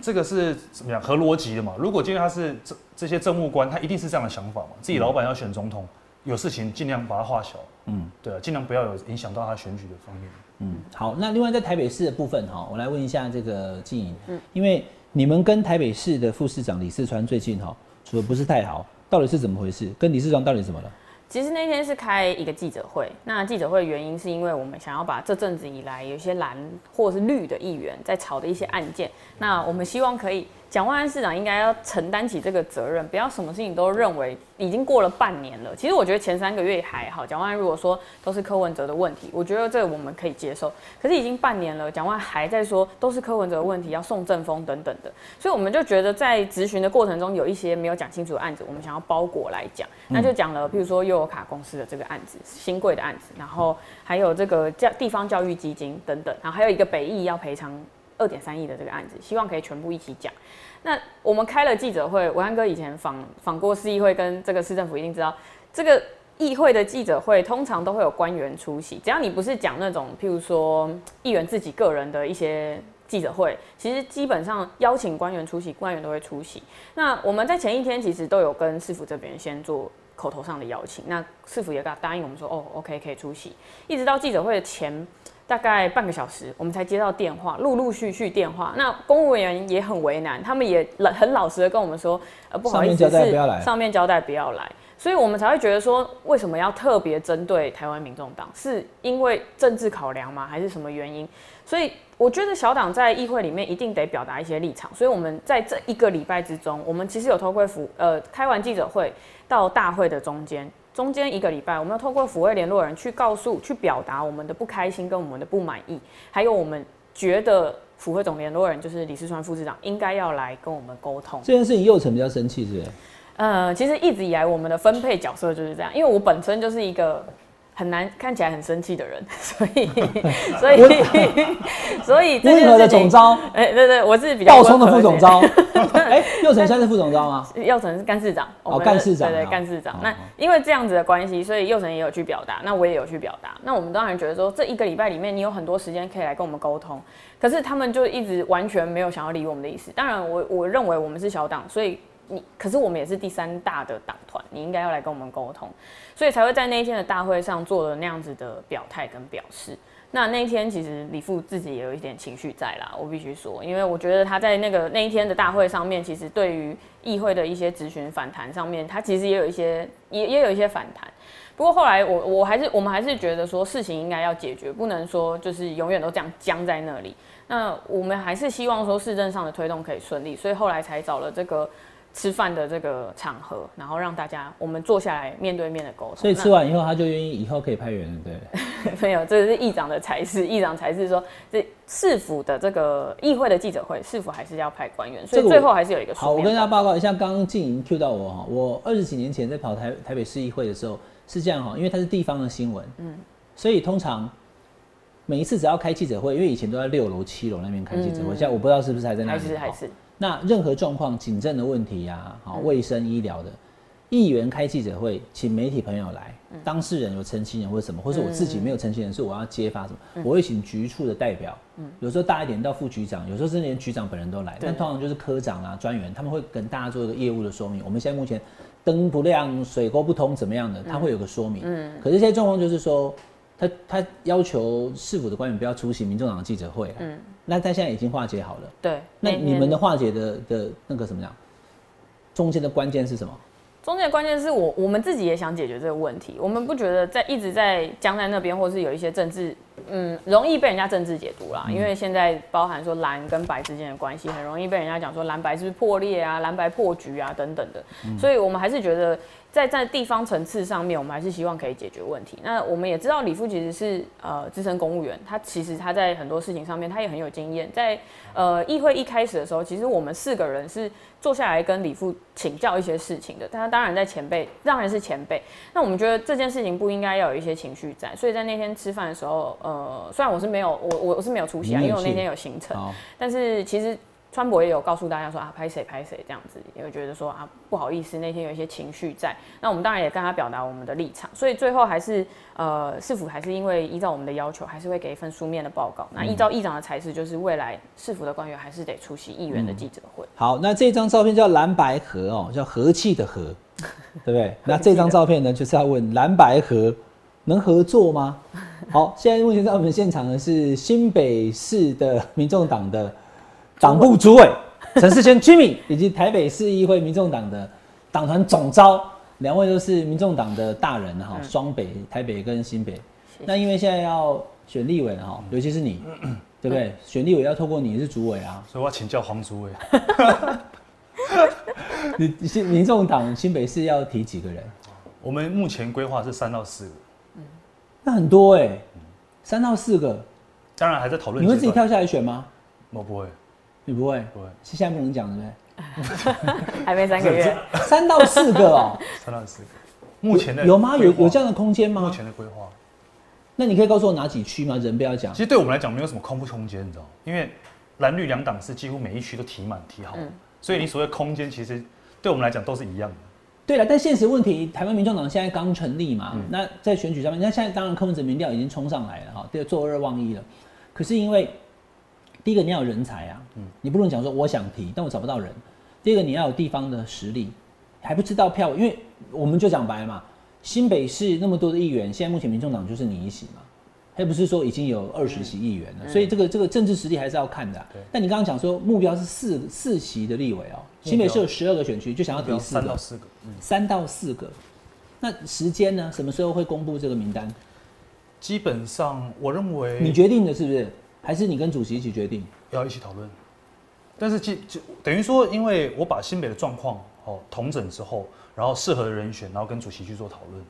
这个是怎么样合逻辑的嘛？如果今天他是这这些政务官，他一定是这样的想法嘛？自己老板要选总统，有事情尽量把它化小，嗯，对啊，尽量不要有影响到他选举的方面。嗯，好，那另外在台北市的部分哈，我来问一下这个静怡，嗯，因为你们跟台北市的副市长李四川最近哈处得不是太好，到底是怎么回事？跟李市长到底怎么了？其实那天是开一个记者会，那记者会原因是因为我们想要把这阵子以来有一些蓝或是绿的议员在吵的一些案件，那我们希望可以蒋万安市长应该要承担起这个责任，不要什么事情都认为已经过了半年了。其实我觉得前三个月还好，蒋万安如果说都是柯文哲的问题，我觉得这个我们可以接受。可是已经半年了，蒋万安还在说都是柯文哲的问题，要送政风等等的，所以我们就觉得在质询的过程中有一些没有讲清楚的案子，我们想要包裹来讲，那就讲了，譬如说又。卡公司的这个案子，新贵的案子，然后还有这个地方教育基金等等，然后还有一个北艺要赔偿二点三亿的这个案子，希望可以全部一起讲。那我们开了记者会，文安哥以前访访过市议会跟这个市政府，一定知道这个议会的记者会通常都会有官员出席，只要你不是讲那种譬如说议员自己个人的一些。记者会其实基本上邀请官员出席，官员都会出席。那我们在前一天其实都有跟市府这边先做口头上的邀请，那市府也答应我们说，哦 ，OK 可以出席。一直到记者会的前大概半个小时，我们才接到电话，陆陆续续电话。那公务员也很为难，他们也很老实的跟我们说，呃，不好意思，上面交代不要来。所以我们才会觉得说，为什么要特别针对台湾民众党？是因为政治考量吗？还是什么原因？所以我觉得小党在议会里面一定得表达一些立场。所以我们在这一个礼拜之中，我们其实有透过辅呃开完记者会到大会的中间，中间一个礼拜，我们要透过府会联络人去告诉、去表达我们的不开心跟我们的不满意，还有我们觉得。府会总联络人就是李世川副市长，应该要来跟我们沟通这件事情。右城比较生气是不是？呃，其实一直以来我们的分配角色就是这样，因为我本身就是一个很难看起来很生气的人，所以所以所以温和的总召，哎、欸、对对，我是比较暴冲的副总召。哎、欸，右城现在是副总召吗？右城是干事长，哦，干事长，对对，干事长。那因为这样子的关系，所以右城也有去表达，那我也有去表达。那我们当然觉得说，这一个礼拜里面，你有很多时间可以来跟我们沟通。可是他们就一直完全没有想要理我们的意思。当然我，我我认为我们是小党，所以你可是我们也是第三大的党团，你应该要来跟我们沟通，所以才会在那一天的大会上做了那样子的表态跟表示。那那一天其实李副自己也有一点情绪在啦，我必须说，因为我觉得他在那个那一天的大会上面，其实对于议会的一些质询反弹上面，他其实也有一些也也有一些反弹。不过后来我我还是我们还是觉得说事情应该要解决，不能说就是永远都这样僵在那里。那我们还是希望说市政上的推动可以顺利，所以后来才找了这个。吃饭的这个场合，然后让大家我们坐下来面对面的沟通。所以吃完以后，他就愿意以后可以派员，对？没有，这是议长的才是，议长才是说这市府的这个议会的记者会，市府还是要派官员，所以最后还是有一个书面。好，我跟大家报告一下，刚刚静莹 Q 到我，我二十几年前在跑 台, 台北市议会的时候是这样哈，因为它是地方的新闻，嗯，所以通常。每一次只要开记者会，因为以前都在六楼、七楼那边开记者会，嗯、现在我不知道是不是还在那里。还是还是。那任何状况、警政的问题啊，好卫生、医疗的，议员开记者会，请媒体朋友来，当事人有澄清人或什么，或是我自己没有澄清人，所以我要揭发什么，我会请局处的代表，有时候大一点到副局长，有时候甚至连局长本人都来，但通常就是科长啊、专员，他们会跟大家做一个业务的说明。我们现在目前灯不亮、水沟不通怎么样的，他会有个说明。嗯，可是现在状况就是说。他, 他要求市府的官员不要出席民众党的记者会、啊，嗯，那他现在已经化解好了。对，那你们的化解的的那个什么讲，中间的关键是什么？中间的关键是我我们自己也想解决这个问题，我们不觉得在一直在江南那边，或是有一些政治，嗯，容易被人家政治解读啦，嗯、因为现在包含说蓝跟白之间的关系，很容易被人家讲说蓝白是不是破裂啊，蓝白破局啊等等的，嗯、所以我们还是觉得。在在地方层次上面，我们还是希望可以解决问题。那我们也知道李副其实是呃资深公务员，他其实他在很多事情上面他也很有经验。在呃议会一开始的时候，其实我们四个人是坐下来跟李副请教一些事情的。但他当然在前辈，当然是前辈。那我们觉得这件事情不应该要有一些情绪在，所以在那天吃饭的时候，呃，虽然我是没有我我我是没有出席啊，因为我那天有行程，但是其实。川博也有告诉大家说啊，拍谁拍谁这样子，也有觉得说啊，不好意思，那天有一些情绪在。那我们当然也跟他表达我们的立场，所以最后还是呃，市府还是因为依照我们的要求，还是会给一份书面的报告。那依照议长的裁示，就是未来市府的官员还是得出席议员的记者会。嗯、好，那这张照片叫蓝白合哦，叫和气的和，对不对？那这张照片呢，就是要问蓝白合能合作吗？好，现在目前在我们现场的是新北市的民众党的。党部主委陈世轩 Jipney 以及台北市议会民众党的党团总召，两位都是民众党的大人哈，双北、台北跟新北。那因为现在要选立委哈，尤其是你，对不对？选立委要透过你是主委啊，所以我要请教黄主委。你新民众党新北市要提几个人？我们目前规划是三到四个，嗯，那很多哎、欸，三到四个，当然还在讨论。你会自己跳下来选吗？我不会。你不会，不会，是现在不能讲，对不对？还没三个月，三到四个哦、喔，三到四个，目前的有吗？有有这样的空间吗？目前的规划，那你可以告诉我哪几区吗？人不要讲，其实对我们来讲没有什么空不空间，你知道吗？因为蓝绿两党是几乎每一区都提满提好，嗯、所以你所谓空间其实对我们来讲都是一样的。对了，但现实问题，台湾民众党现在刚成立嘛，嗯、那在选举上面，那现在当然柯文哲民调已经冲上来了哈，对，坐二望一了，可是因为。第一个你要有人才啊，嗯、你不能讲说我想提，但我找不到人。第二个你要有地方的实力，还不知道票，因为我们就讲白嘛，新北市那么多的议员，现在目前民众党就是你一席嘛，还不是说已经有二十席议员了，嗯、所以这个这个政治实力还是要看的、啊。但你刚刚讲说目标是四四席的立委哦、喔，新北市有十二个选区，就想要提四个，三到四个，嗯、三到四个。那时间呢？什么时候会公布这个名单？基本上我认为你决定的是不是？还是你跟主席一起决定，要一起讨论。但是就等于说，因为我把新北的状况哦统整之后，然后适合的人选，然后跟主席去做讨论。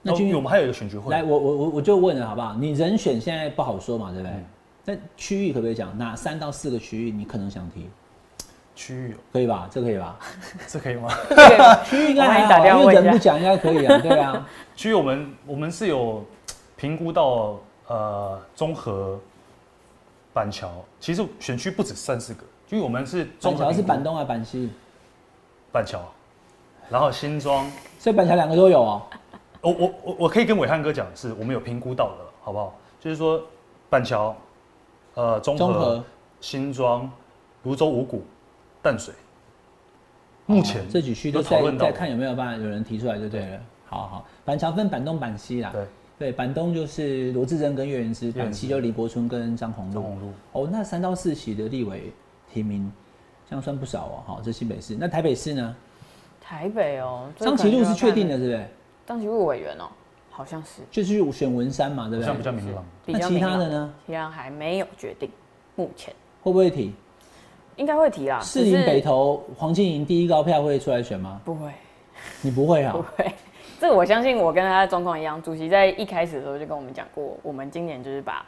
那因为我们还有一个选举会，来我我我我就问了好不好？你人选现在不好说嘛，对不对？嗯、但区域可不可以讲？哪三到四个区域你可能想提？区域可以吧？这可以吧？这可以吗？区域应该还好，因为人不讲应该可以啊，对啊。区域我们我们是有评估到。呃，中和、板桥，其实选区不止三四个，因为我们是中和是板东还是板西？板桥，然后新庄，所以板桥两个都有哦。我我我我可以跟暐瀚哥讲，是我们有评估到的，好不好？就是说板桥、呃中和、中和新庄、蘆洲五股、淡水，目前、哦、这几区都讨论到，再看有没有办法有人提出来就对了。對好好，板桥分板东、板西啦。对。对，板东就是罗志珍跟岳元之，板西就李柏春跟张宏陆。哦，那三到四席的立委提名，这样算不少哦。好，这新北市，那台北市呢？台北哦，张其禄是确定的，是不是？张其禄委员哦，好像是。就是选文山嘛，对不对？比较明朗。那其他的呢？其他还没有决定，目前。会不会提？应该会提啦。士林北投黄金营第一高票会出来选吗？不会。你不会啊？不会。这个我相信，我跟他的状况一样。主席在一开始的时候就跟我们讲过，我们今年就是把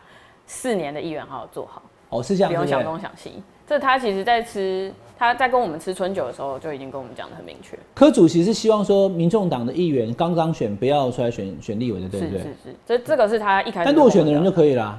四年的议员好好做好。哦，是这样，不用想东想西。这他其实在吃他在跟我们吃春酒的时候就已经跟我们讲得很明确。柯主席是希望说，民众党的议员刚刚选不要出来选选立委的，对不对？是是是，这这个是他一开始。但落选的人就可以啦。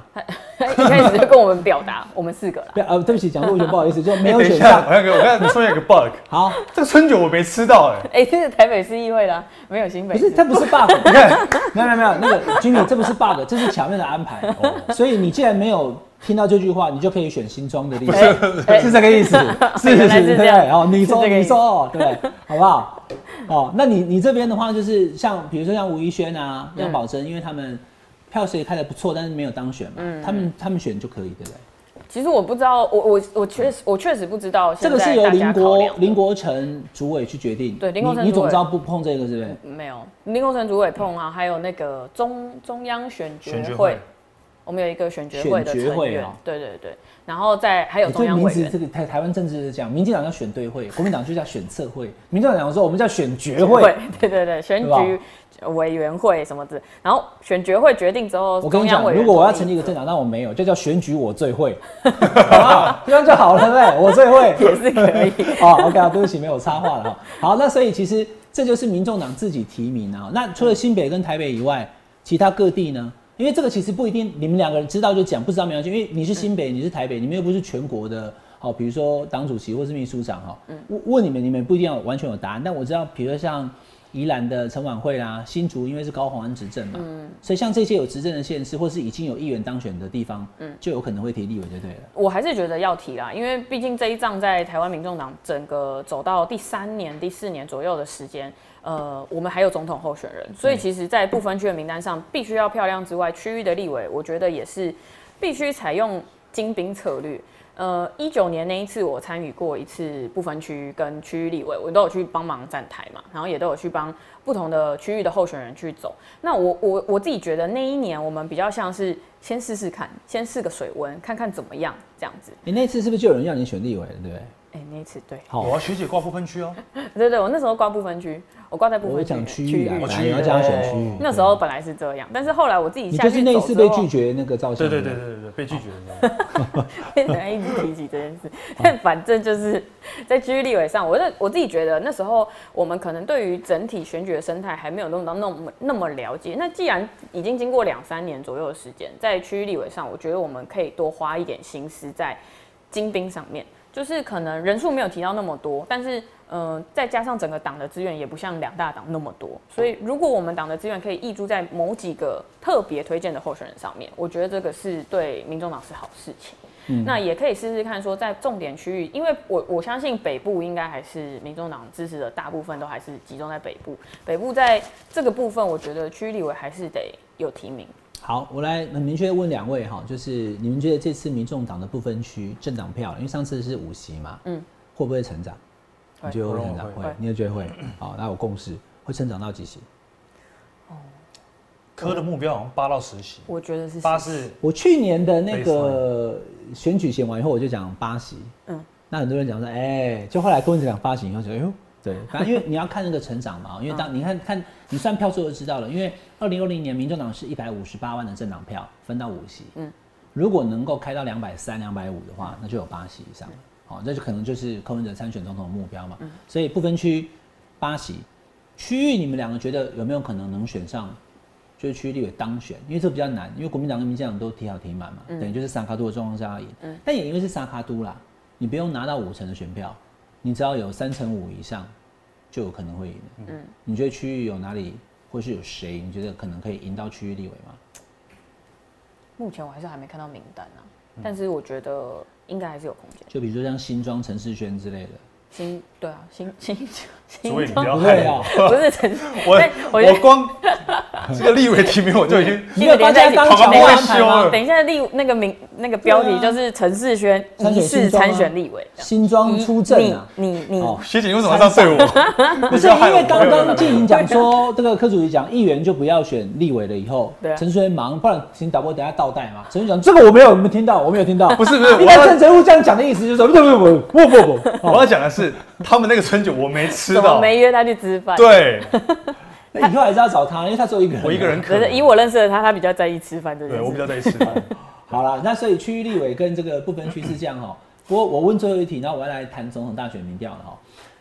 他一开始就跟我们表达，我们四个啦。呃，对不起，讲落选不好意思，就没有选上。欸、等一下我看你说有个 bug。好，这个春酒我没吃到哎、欸。哎、欸，这是台北市议会啦，没有新北市。不是，这不是 bug。你看，没有没有没有，那个君宇，这不是 bug， 这是巧妙的安排。哦、所以你既然没有。听到这句话，你就可以选新庄的立委，是这个意思，是是是，对不对？哦，你说你说哦，对，好不好？哦，那你你这边的话，就是像比如说像吴怡萱啊、杨宝珍，因为他们票谁开的不错，但是没有当选嘛，他们他们选就可以，对不对？其实我不知道，我我我确实我确实不知道，这个是由林国林国成主委去决定，对，林国成主委，你总知道不碰这个，是不是？没有，林国成主委碰啊，还有那个中中央选决会。我们有一个选决会的成员，对对对，然后再还有中央委员。这个台台湾政治是这样，民进党叫选对会，国民党就叫选测会，民进党讲说我们叫选决会，对对对，选举委员会什么的。然后选决会决定之后，我跟你讲，如果我要成立一个政党，那我没有，就叫选举我最会，好，这样就好了，对不对？我最会也是可以。哦 ，OK 啊，对不起，没有插话了。好，那所以其实这就是民众党自己提名啊。那除了新北跟台北以外，其他各地呢？因为这个其实不一定，你们两个人知道就讲，不知道没关系。因为你是新北，你是台北，你们又不是全国的，好、哦，比如说党主席或是秘书长，哈、哦，嗯、问你们，你们不一定要完全有答案。但我知道，比如说像宜兰的陈婉慧啦，新竹因为是高虹安执政嘛，嗯、所以像这些有执政的县市，或是已经有议员当选的地方，嗯、就有可能会提立委就对了。我还是觉得要提啦，因为毕竟这一仗在台湾民众党整个走到第三年、第四年左右的时间。呃，我们还有总统候选人，所以其实，在不分区的名单上，必须要漂亮之外，区域的立委，我觉得也是必须采用精兵策略。呃，一九年那一次，我参与过一次不分区跟区域立委，我都有去帮忙站台嘛，然后也都有去帮不同的区域的候选人去走。那我我我自己觉得那一年我们比较像是先试试看，先试个水温，看看怎么样这样子。你、欸、那次是不是就有人要你选立委了，对不对？哎、欸，那一次对，好，我、啊、学姐挂不分区哦。对对，我那时候挂不分区，我挂在不分区。我讲区域啊，我区域要加选区域。那时候本来是这样，但是后来我自己下去走之后，你就是那一次被拒绝那个照相。对对对对对，被拒绝。本来一直提起这件事，但反正就是在区域立委上，我我自己觉得那时候我们可能对于整体选举的生态还没有弄到那么那么了解。那既然已经经过两三年左右的时间，在区域立委上，我觉得我们可以多花一点心思在精兵上面。就是可能人数没有提到那么多，但是嗯、呃，再加上整个党的资源也不像两大党那么多，所以如果我们党的资源可以挹注在某几个特别推荐的候选人上面，我觉得这个是对民众党是好事情。嗯、那也可以试试看说在重点区域，因为我我相信北部应该还是民众党支持的大部分都还是集中在北部，北部在这个部分，我觉得区域立委还是得有提名。好，我来很明确问两位哈，就是你们觉得这次民众党的不分区政党票，因为上次是五席嘛，嗯，会不会成长？你觉得会成长？会，你也觉得会？好，那有共识，会成长到几席？哦，柯的目标好像八到十席，我觉得是八是。我去年的那个选举选完以后，我就讲八席，嗯，那很多人讲说，哎，就后来柯文哲讲八席以后，觉得哎呦。对，因为你要看那个成长嘛，因为当你看看你算票数就知道了。因为二零二零年民众党是一百五十八万的政党票分到五席，嗯，如果能够开到两百三、两百五的话，那就有八席以上了。好、嗯哦，这就可能就是柯文哲参选总统的目标嘛。嗯、所以不分区八席，区域你们两个觉得有没有可能能选上？就是区域立委当选，因为这比较难，因为国民党跟民进党都提好提满嘛，嗯、等于就是三卡都的状况下而已。嗯、但也因为是三卡都啦，你不用拿到五成的选票。你只要有三成五以上，就有可能会赢。嗯，你觉得区域有哪里，或是有谁，你觉得可能可以赢到区域立委吗？目前我还是还没看到名单啊，嗯、但是我觉得应该还是有空间。就比如说像新庄、陈世軒之类的。新对啊，新新新庄不对啊，不是陈。我我光这个立委提名我就已经立委连在当场会修了。等一下立那个名那个标题就是陈世軒疑似参选立委，新庄出阵啊！你你学姐为什么这样对我？不是因为刚刚静莹讲说这个柯主席讲议员就不要选立委了，以后陈世軒忙，不然请导播等下倒带嘛。陈世軒讲这个我没有，我没听到，我没有听到。不是不是，你看郑哲户这样讲的意思就是不不不不不，我要讲的是。他们那个春酒我没吃到，我没约他去吃饭。对，那以后还是要找他，因为他只有一个人。我一个人可能。可是以我认识的他，他比较在意吃饭这件事。对，我比较在意吃饭。好啦，那所以区域立委跟这个不分区是这样哦、喔。不过我问最后一题，然后我要来谈总统大选民调了哈。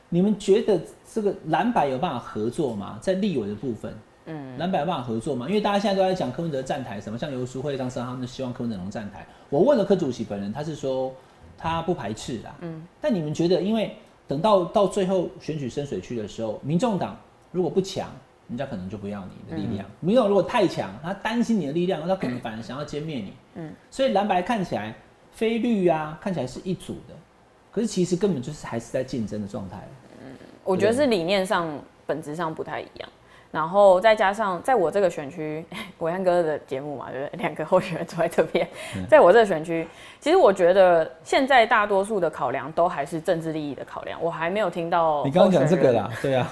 你们觉得这个蓝白有办法合作吗？在立委的部分，嗯，蓝白有办法合作吗？因为大家现在都在讲柯文哲站台什么，像游淑慧、张三他们希望柯文哲能站台。我问了柯主席本人，他是说他不排斥啦，嗯。但你们觉得，因为等到到最后选举深水区的时候，民众党如果不强，人家可能就不要你的力量；嗯、民众如果太强，他担心你的力量，他可能反而想要歼灭你。嗯，所以蓝白看起来非绿啊，看起来是一组的，可是其实根本就是还是在竞争的状态。嗯，我觉得是理念上、本质上不太一样。然后再加上，在我这个选区，伟汉哥的节目嘛，就是两个候选人坐在这边。在我这个选区，其实我觉得现在大多数的考量都还是政治利益的考量，我还没有听到。你刚刚讲这个啦，对啊。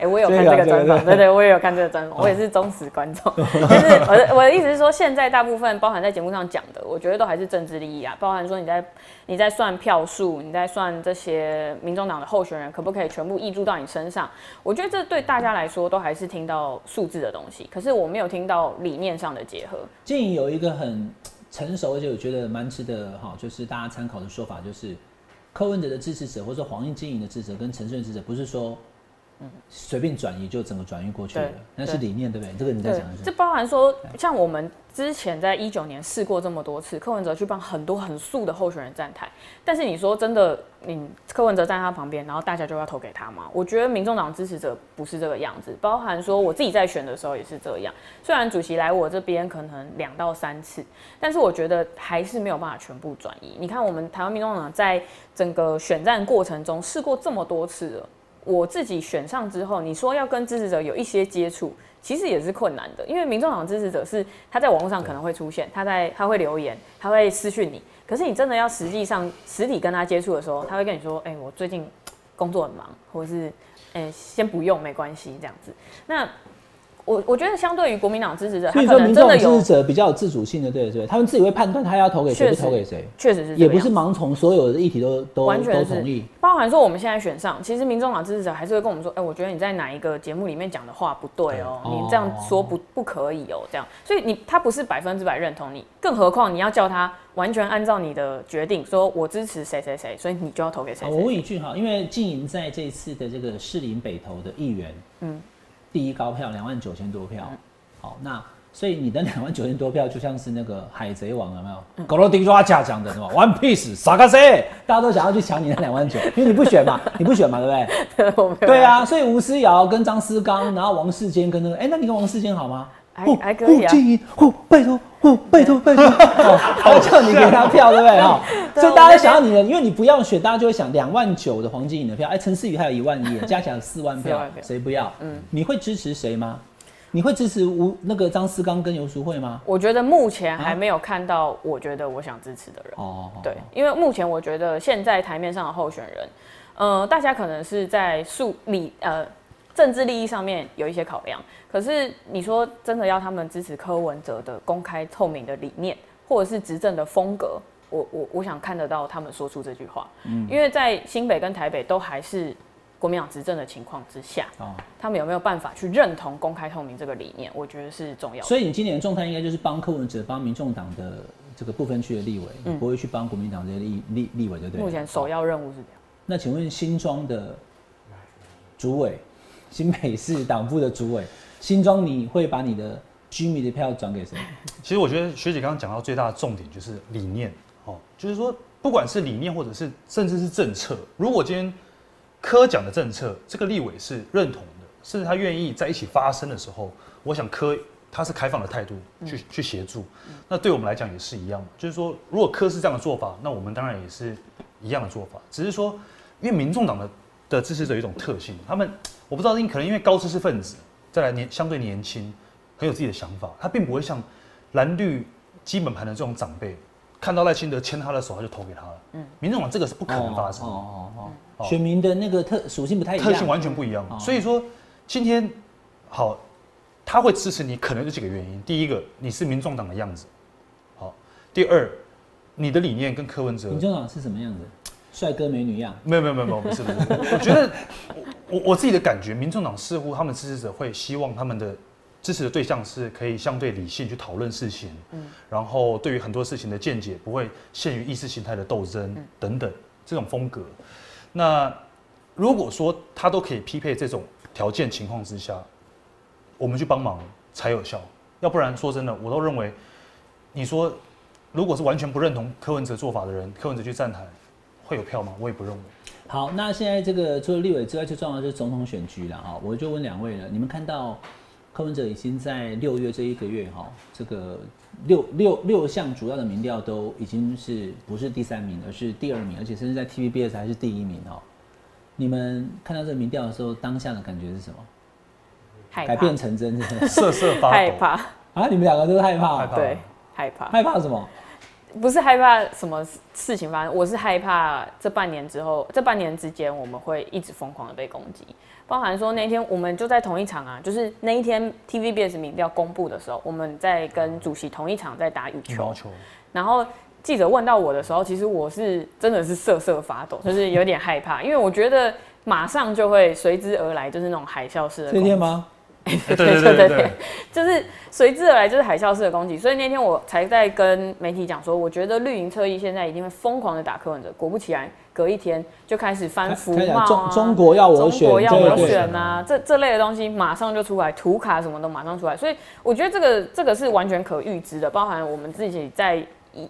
哎、欸，我有看这个专访，对对，我也有看这个专访，我也是忠实观众。但是我的我的意思是说，现在大部分包含在节目上讲的，我觉得都还是政治利益啊，包含说你在你在算票数，你在算这些民众党的候选人可不可以全部挹注到你身上，我觉得这对大家来说都。还是听到数字的东西，可是我没有听到理念上的结合。建议有一个很成熟而且我觉得蛮值得哈，就是大家参考的说法，就是柯文哲的支持者或者黄金莹的支持者跟陈顺支持者，不是说随便转移就整个转移过去了，那是理念对不对？这个你在讲的是这包含说，像我们之前在一九年试过这么多次，柯文哲去帮很多很素的候选人站台，但是你说真的，你柯文哲站在他旁边，然后大家就要投给他吗？我觉得民众党支持者不是这个样子，包含说我自己在选的时候也是这样，虽然主席来我这边可能两到三次，但是我觉得还是没有办法全部转移。你看我们台湾民众党在整个选战过程中试过这么多次了。我自己选上之后，你说要跟支持者有一些接触，其实也是困难的，因为民众党支持者是他在网络上可能会出现，他在他会留言，他会私讯你，可是你真的要实际上实体跟他接触的时候，他会跟你说，哎、欸，我最近工作很忙，或者是哎、欸、先不用没关系这样子。那我我觉得相对于国民党支持者，所以说民众支持者比较有自主性的，对不对？他们自己会判断他要投给谁，不投给谁，确实是也不是盲从所有的议题都都完全都同意。包含说我们现在选上，其实民众党支持者还是会跟我们说，哎、欸，我觉得你在哪一个节目里面讲的话不对哦、喔，你这样说不不可以哦、喔，这样，所以你他不是百分之百认同你，更何况你要叫他完全按照你的决定，说我支持谁谁谁，所以你就要投给谁。我问一句哈，因为静莹在这一次的这个士林北投的议员，嗯。第一高票两万九千多票，嗯、好，那所以你的两万九千多票就像是那个海贼王有没有？狗肉丁抓甲讲的什么 One Piece 傻个谁？大家都想要去抢你那两万九，因为你不选嘛，你不选嘛，对不对？对啊，所以吴思瑶跟张思刚，然后王世坚跟那个，哎、欸，那你跟王世坚好吗？还还可以啊，静怡，哦，拜托，哦，拜托，拜托，我叫你给他票，对不对？哈，所以大家想要你的，因为你不要选，大家就会想两万九的黄金影的票，哎，陈世宇还有一万一，加起来四万票，谁不要？嗯，你会支持谁吗？你会支持吴那个张思刚跟游淑慧吗？我觉得目前还没有看到，我觉得我想支持的人。哦，对，因为目前我觉得现在台面上的候选人，呃，大家可能是在数理呃。政治利益上面有一些考量，可是你说真的要他们支持柯文哲的公开透明的理念，或者是执政的风格，我我我想看得到他们说出这句话，嗯、因为在新北跟台北都还是国民党执政的情况之下，哦、他们有没有办法去认同公开透明这个理念，我觉得是重要的。所以你今年的状态应该就是帮柯文哲、帮民众党的这个不分区的立委，嗯、你不会去帮国民党这些立立立委，对不对？目前首要任务是这样。那请问新庄的主委？新北市党部的主委，新庄你会把你的居民的票转给谁？其实我觉得学姐刚刚讲到最大的重点就是理念，哦，就是说不管是理念或者是甚至是政策，如果今天柯讲的政策，这个立委是认同的，甚至他愿意在一起发声的时候，我想柯他是开放的态度去、嗯、去协助，那对我们来讲也是一样，就是说如果柯是这样的做法，那我们当然也是一样的做法，只是说因为民众党的的支持者有一种特性，他们。我不知道，可能因为高知识分子再来年相对年轻，很有自己的想法，他并不会像蓝绿基本盘的这种长辈，看到赖清德牵他的手，他就投给他了。嗯，民众党这个是不可能发生的。哦哦哦，选民的那个特属性不太一样，特性完全不一样。哦、所以说，今天好，他会支持你，可能有几个原因：第一个，你是民众党的样子；好，第二，你的理念跟柯文哲。民众党是什么样子？帅哥美女样？没有没有没有，不是不是，我觉得。我我自己的感觉，民众党似乎他们支持者会希望他们的支持的对象是可以相对理性去讨论事情，嗯，然后对于很多事情的见解不会限于意识形态的斗争等等这种风格。那如果说他都可以匹配这种条件情况之下，我们去帮忙才有效。要不然说真的，我都认为，你说如果是完全不认同柯文哲做法的人，柯文哲去站台会有票吗？我也不认为。好，那现在这个除了立委之外，最重要的就是总统选举了哈。我就问两位了，你们看到柯文哲已经在六月这一个月哈，这个六六六项主要的民调都已经是不是第三名，而是第二名，而且甚至在 T V B S 还是第一名哦。你们看到这个民调的时候，当下的感觉是什么？改变成真，瑟瑟发抖，害怕啊！你们两个都害怕，对，害怕，害怕什么？不是害怕什么事情发生，我是害怕这半年之后，这半年之间我们会一直疯狂的被攻击，包含说那一天我们就在同一场啊，就是那一天 T V B S 民调公布的时候，我们在跟主席同一场在打羽球，然后记者问到我的时候，其实我是真的是瑟瑟发抖，就是有点害怕，因为我觉得马上就会随之而来，就是那种海啸式的攻击。这天吗？对对对对对，就是随之而来就是海啸式的攻击，所以那天我才在跟媒体讲说，我觉得绿营侧翼现在一定会疯狂的打柯文哲。果不其然，隔一天就开始翻服贸、啊、中, 中国要我选，中国要我选啊，这这类的东西马上就出来，图卡什么都马上出来，所以我觉得这个这个是完全可预知的，包含我们自己在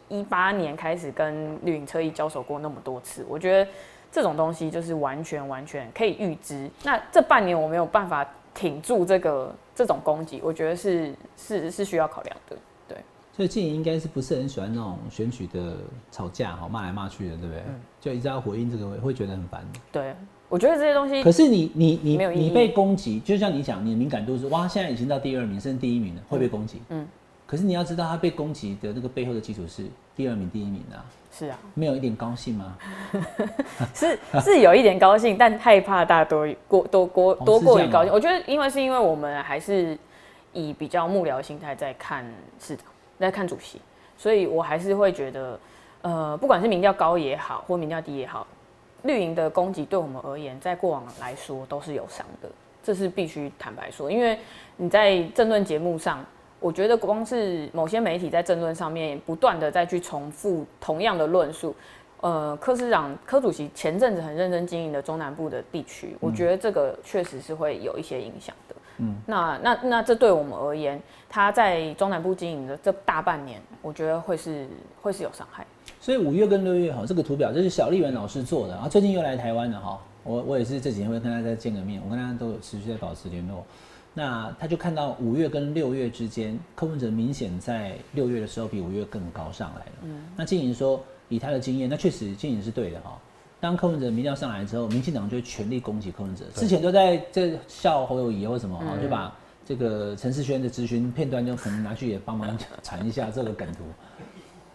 一八年开始跟绿营侧翼交手过那么多次，我觉得这种东西就是完全完全可以预知。那这半年我没有办法挺住这个这种攻击，我觉得是是是需要考量的，对。所以静怡应该是不是很喜欢那种选举的吵架，好骂来骂去的，对不对？嗯、就一直要回应这个，会觉得很烦。对，我觉得这些东西。可是你你你你被攻击，就像你讲，你的敏感度是哇，现在已经到第二名，甚至第一名了，会被攻击。嗯。可是你要知道，他被攻击的那个背后的基础是第二名、第一名啊。是啊。没有一点高兴吗？是是有一点高兴，但害怕大多过多过多过于高兴。哦、我觉得，因为是因为我们还是以比较幕僚的心态在看市长，在看主席，所以我还是会觉得，呃，不管是民调高也好，或民调低也好，绿营的攻击对我们而言，在过往来说都是有伤的，这是必须坦白说。因为你在政论节目上。我觉得光是某些媒体在政论上面不断的再去重复同样的论述，呃，柯市长、柯主席前阵子很认真经营的中南部的地区，我觉得这个确实是会有一些影响的。嗯，那那那这对我们而言，他在中南部经营的这大半年，我觉得会是会是有伤害。所以五月跟六月哈，这个图表这是小丽媛老师做的，啊，最近又来台湾了哈，我我也是这几天会跟他再见个面，我跟他都有持续在保持联络。那他就看到五月跟六月之间，柯文哲明显在六月的时候比五月更高上来了。嗯、那静怡说，以他的经验，那确实静怡是对的哈、喔。当柯文哲民调上来之后，民进党就会全力攻击柯文哲。之前都在这笑侯友宜或什么、喔，嗯、就把这个陈世轩的咨询片段就可能拿去也帮忙传一下这个梗图。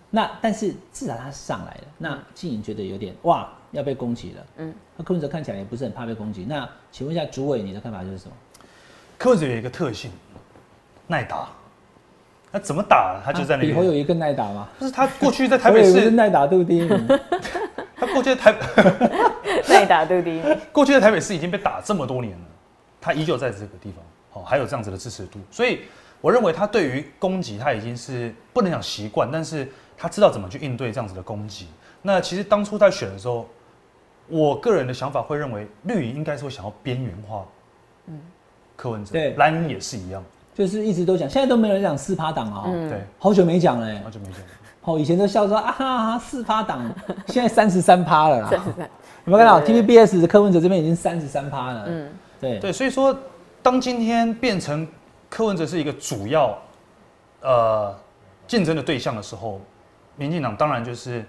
那但是至少他上来了，那静怡觉得有点哇要被攻击了。嗯，那柯文哲看起来也不是很怕被攻击。那请问一下主委，你的看法就是什么？柯文哲有一个特性，耐打。他怎么打？他就在那里。以后有一个耐打吗？不是，他过去在台北市。我也是耐打度第一名。他过去在台耐打度第一名。过去在台北市已经被打这么多年了，他依旧在这个地方，哦，还有这样子的支持度。所以我认为他对于攻击，他已经是不能讲习惯，但是他知道怎么去应对这样子的攻击。那其实当初在选的时候，我个人的想法会认为绿营应该是会想要边缘化。嗯。柯文哲对蓝营也是一样，就是一直都讲，现在都没有人讲四趴党了哈、喔，对、嗯，好久没讲了、欸，好久没讲了。哦，以前都笑说啊哈四趴党，现在三十三趴了啦。三十三，有没有看到 T V B S 的柯文哲这边已经三十三趴了？嗯，对对，所以说当今天变成柯文哲是一个主要呃竞争的对象的时候，民进党当然就是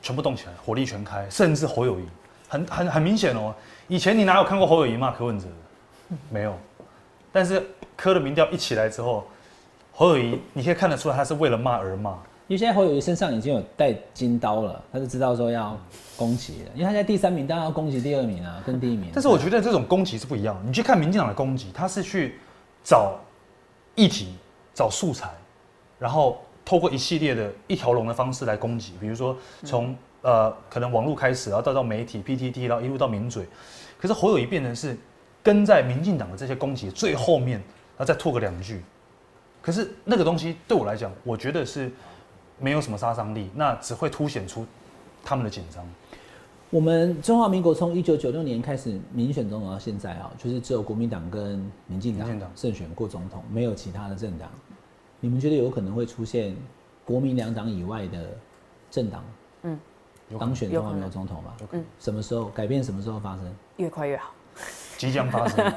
全部动起来，火力全开，甚至侯友宜，很很很明显哦、喔。以前你哪有看过侯友宜骂柯文哲？没有，但是柯的民调一起来之后，侯友宜你可以看得出来，他是为了骂而骂。因为现在侯友宜身上已经有带金刀了，他就知道说要攻击了。因为他在第三名，当然要攻击第二名啊，跟第一名。但是我觉得这种攻击是不一样的。你去看民进党的攻击，他是去找议题、找素材，然后透过一系列的一条龙的方式来攻击。比如说从、嗯、呃可能网络开始，然后到到媒体 P T T， 然后一路到名嘴。可是侯友宜变成是。跟在民进党的这些攻击最后面，那再吐个两句。可是那个东西对我来讲，我觉得是没有什么杀伤力，那只会凸显出他们的紧张。我们中华民国从一九九六年开始民选总统到现在啊，就是只有国民党跟民进党胜选过总统，没有其他的政党。你们觉得有可能会出现国民两党以外的政党？嗯。当选中华民国总统嘛，嗯，什么时候改变？什么时候发生？越快越好，即将发生，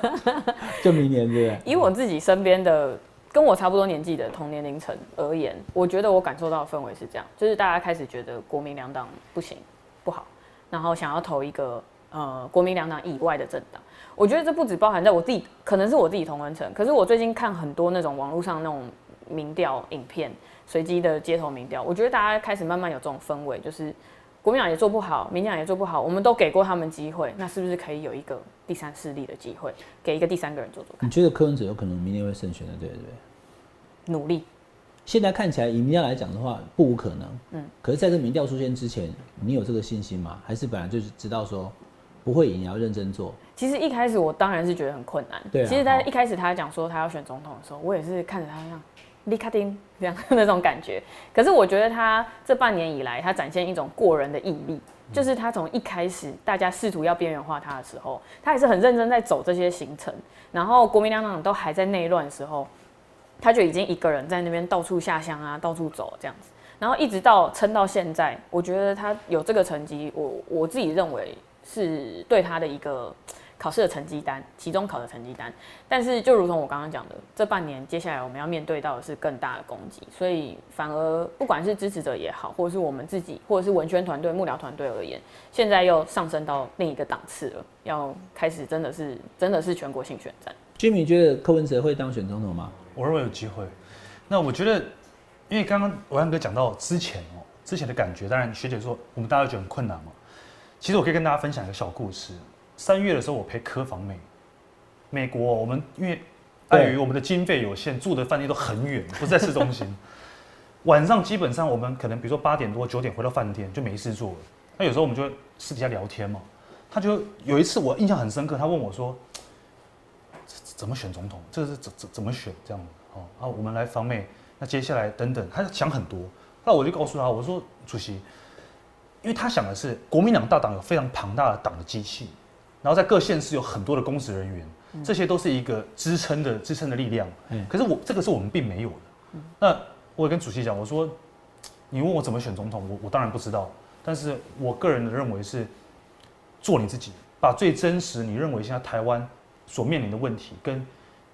就明年对不对？以我自己身边的跟我差不多年纪的同年龄层而言，我觉得我感受到的氛围是这样，就是大家开始觉得国民两党不行不好，然后想要投一个呃国民两党以外的政党。我觉得这不只包含在我自己，可能是我自己同温层，可是我最近看很多那种网络上那种民调影片，随机的街头民调，我觉得大家开始慢慢有这种氛围，就是。国民党也做不好，民进党也做不好，我们都给过他们机会，那是不是可以有一个第三势力的机会，给一个第三个人做做看？你觉得柯文哲有可能明年会胜选的，对不对？努力。现在看起来以民调来讲的话，不无可能。嗯。可是在这民调出现之前，你有这个信心吗？还是本来就是知道说不会赢，也要认真做？其实一开始我当然是觉得很困难。对啊。其实在一开始他讲说他要选总统的时候，我也是看着他这样。立卡丁这样那种感觉，可是我觉得他这半年以来，他展现一种过人的毅力，就是他从一开始大家试图要边缘化他的时候，他也是很认真在走这些行程，然后国民两党都还在内乱的时候，他就已经一个人在那边到处下乡啊，到处走这样子，然后一直到撑到现在，我觉得他有这个成绩，我我自己认为是对他的一个。考试的成绩单，期中考的成绩单，但是就如同我刚刚讲的，这半年接下来我们要面对到的是更大的攻击，所以反而不管是支持者也好，或者是我们自己，或者是文宣团队、幕僚团队而言，现在又上升到另一个档次了，要开始真的是真的是全国性选战。Jimmy 觉得柯文哲会当选总统吗？我认为有机会。那我觉得，因为刚刚暐瀚哥讲到之前哦、喔，之前的感觉，当然学姐说我们大家觉得很困难嘛、喔，其实我可以跟大家分享一个小故事。三月的时候，我陪柯访美，美国、喔、我们因为碍于我们的经费有限，住的饭店都很远，不是在市中心。晚上基本上我们可能比如说八点多九点回到饭店就没事做了。那有时候我们就私底下聊天嘛。他就有一次我印象很深刻，他问我说：“怎么选总统？这是怎怎怎么选这样子？啊，我们来访美，那接下来等等，他想很多。那我就告诉他，我说主席，因为他想的是国民党大党有非常庞大的党的机器。”然后在各县市有很多的公职人员，这些都是一个支撑的支撑的力量。嗯、可是我这个是我们并没有的。嗯、那我也跟主席讲，我说你问我怎么选总统，我我当然不知道，但是我个人的认为是做你自己，把最真实你认为现在台湾所面临的问题跟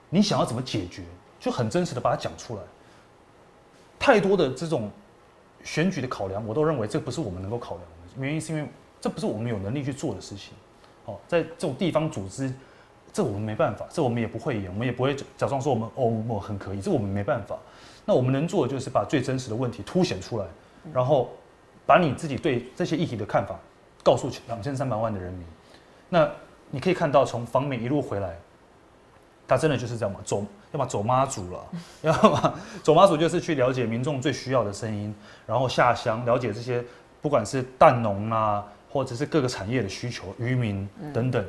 你想要怎么解决，就很真实的把它讲出来。太多的这种选举的考量，我都认为这不是我们能够考量的，原因是因为这不是我们有能力去做的事情。哦，在这种地方组织，这我们没办法，这我们也不会演，我们也不会假装说我们哦我很可以，这我们没办法。那我们能做的就是把最真实的问题凸显出来，然后把你自己对这些议题的看法告诉两千三百万的人民。那你可以看到，从访美一路回来，他真的就是这样嘛，走要么走妈祖了，要么走妈祖就是去了解民众最需要的声音，然后下乡了解这些，不管是蛋农啊。或者是各个产业的需求、渔民等等，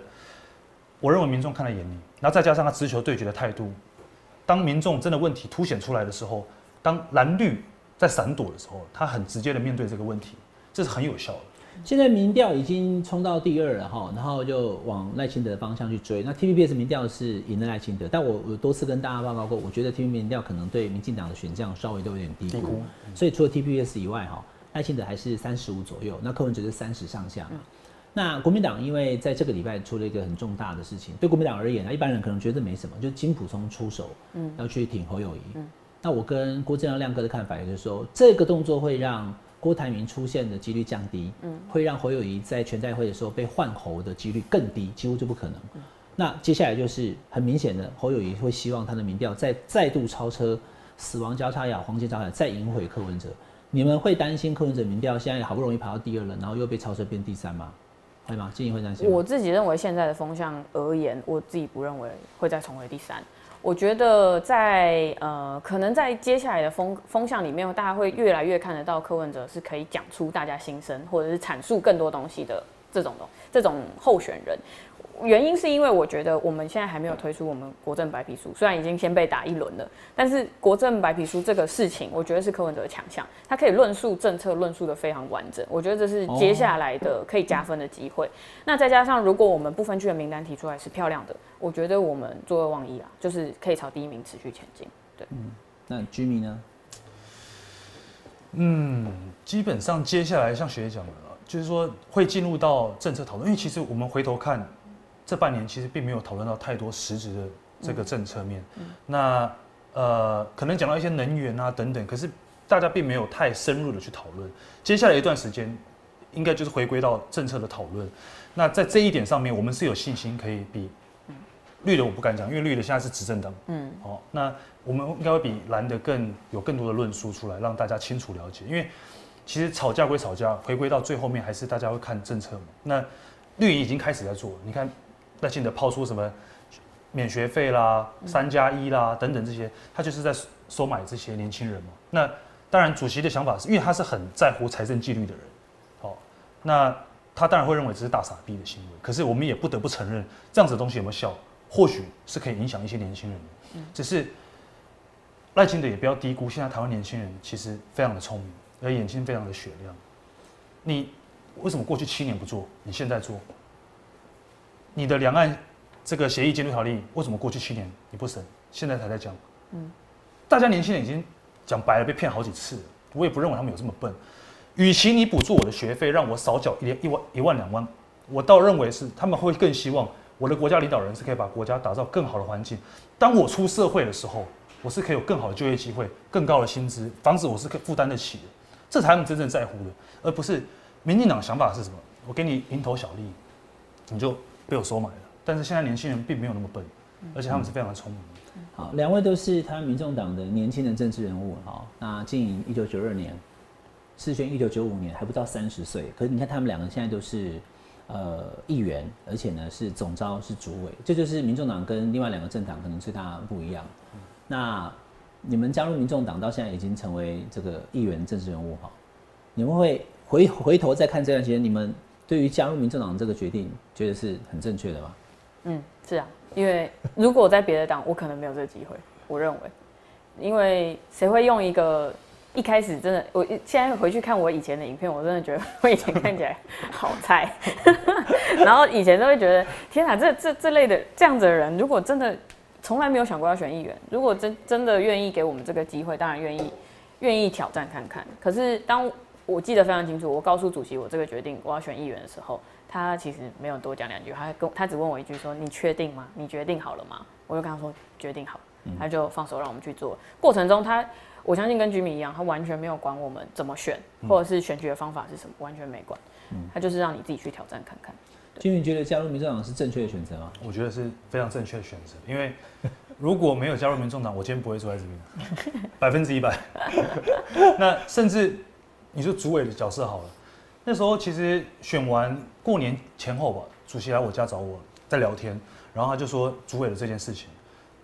我认为民众看在眼里，然后再加上他直球对决的态度，当民众真的问题凸显出来的时候，当蓝绿在闪躲的时候，他很直接的面对这个问题，这是很有效的。现在民调已经冲到第二了哈，然后就往赖清德的方向去追。那 T V B S 民调是赢了赖清德，但我我多次跟大家报告过，我觉得 T V B S 民调可能对民进党的选项稍微都有点低估，所以除了 T V B S 以外哈。赖清德还是三十五左右，那柯文哲是三十上下嘛。嗯、那国民党因为在这个礼拜出了一个很重大的事情，对国民党而言，一般人可能觉得没什么，就是金溥聪出手，嗯、要去挺侯友宜。嗯、那我跟郭正亮亮哥的看法也就是说，这个动作会让郭台铭出现的几率降低，嗯、会让侯友宜在全代会的时候被换侯的几率更低，几乎就不可能。嗯、那接下来就是很明显的，侯友宜会希望他的民调再再度超车，死亡交叉呀、黄金交叉再赢回柯文哲。你们会担心柯文哲民调现在好不容易爬到第二了，然后又被超车变第三吗？会吗？建议会担心吗？我自己认为现在的风向而言，我自己不认为会再重回第三。我觉得在呃，可能在接下来的风风向里面，大家会越来越看得到柯文哲是可以讲出大家心声，或者是阐述更多东西的这种这种候选人。原因是因为我觉得我们现在还没有推出我们国政白皮书，虽然已经先被打一轮了，但是国政白皮书这个事情，我觉得是柯文哲的强项，他可以论述政策，论述的非常完整，我觉得这是接下来的可以加分的机会。哦、那再加上如果我们不分区的名单提出来是漂亮的，我觉得我们坐二望一啦，就是可以朝第一名持续前进。对，嗯，那居民呢？嗯，基本上接下来像学姐讲的，就是说会进入到政策讨论，因为其实我们回头看。这半年其实并没有讨论到太多实质的这个政策面，嗯嗯、那呃可能讲到一些能源啊等等，可是大家并没有太深入的去讨论。接下来一段时间，应该就是回归到政策的讨论。那在这一点上面，我们是有信心可以比、嗯、绿的我不敢讲，因为绿的现在是执政党，嗯，哦，那我们应该会比蓝的更有更多的论述出来，让大家清楚了解。因为其实吵架归吵架，回归到最后面还是大家会看政策嘛。那绿营已经开始在做，你看。在进的抛出什么免学费啦、三加一啦等等这些，他就是在收买这些年轻人嘛。那当然，主席的想法是因为他是很在乎财政纪律的人，好，那他当然会认为这是大傻逼的行为。可是我们也不得不承认，这样子的东西有没有效，或许是可以影响一些年轻人的。只是赖清德也不要低估，现在台湾年轻人其实非常的聪明，而眼睛非常的雪亮。你为什么过去七年不做，你现在做？你的两岸这个协议监督条例为什么过去七年你不审，现在才在讲？嗯，大家年轻人已经讲白了，被骗好几次了。我也不认为他们有这么笨。与其你补助我的学费，让我少缴一一万一万两万，我倒认为是他们会更希望我的国家领导人是可以把国家打造更好的环境。当我出社会的时候，我是可以有更好的就业机会、更高的薪资，房子我是可以负担得起的。这才是他们真正在乎的，而不是民进党的想法是什么？我给你蝇头小利，你就。被我收买了，但是现在年轻人并没有那么笨，而且他们是非常的聪明的。嗯、好，两位都是台湾民众党的年轻的政治人物。好，那静莹一九九二年，世軒一九九五年，还不到三十岁。可是你看他们两个现在都是呃议员，而且呢是总召是主委，这就是民众党跟另外两个政党可能最大不一样。嗯、那你们加入民众党到现在已经成为这个议员政治人物哈，你们会回回头再看这段时间你们。对于加入民众党这个决定，觉得是很正确的吗？嗯，是啊，因为如果我在别的党，我可能没有这个机会。我认为，因为谁会用一个一开始真的，我现在回去看我以前的影片，我真的觉得我以前看起来好菜，然后以前都会觉得天哪，这这这类的这样子的人，如果真的从来没有想过要选议员，如果真真的愿意给我们这个机会，当然愿意愿意挑战看看。可是当我记得非常清楚，我告诉主席我这个决定我要选议员的时候，他其实没有多讲两句，他跟他只问我一句说：“你确定吗？你决定好了吗？”我就跟他说：“决定好。”他就放手让我们去做。过程中他，我相信跟Jipney一样，他完全没有管我们怎么选，或者是选举的方法是什么，完全没管。他就是让你自己去挑战看看。Jipney觉得加入民众党是正确的选择吗？我觉得是非常正确的选择，因为如果没有加入民众党，我今天不会坐在这边，百分之一百。那甚至。你说主委的角色好了，那时候其实选完过年前后吧，主席来我家找我，在聊天，然后他就说主委的这件事情，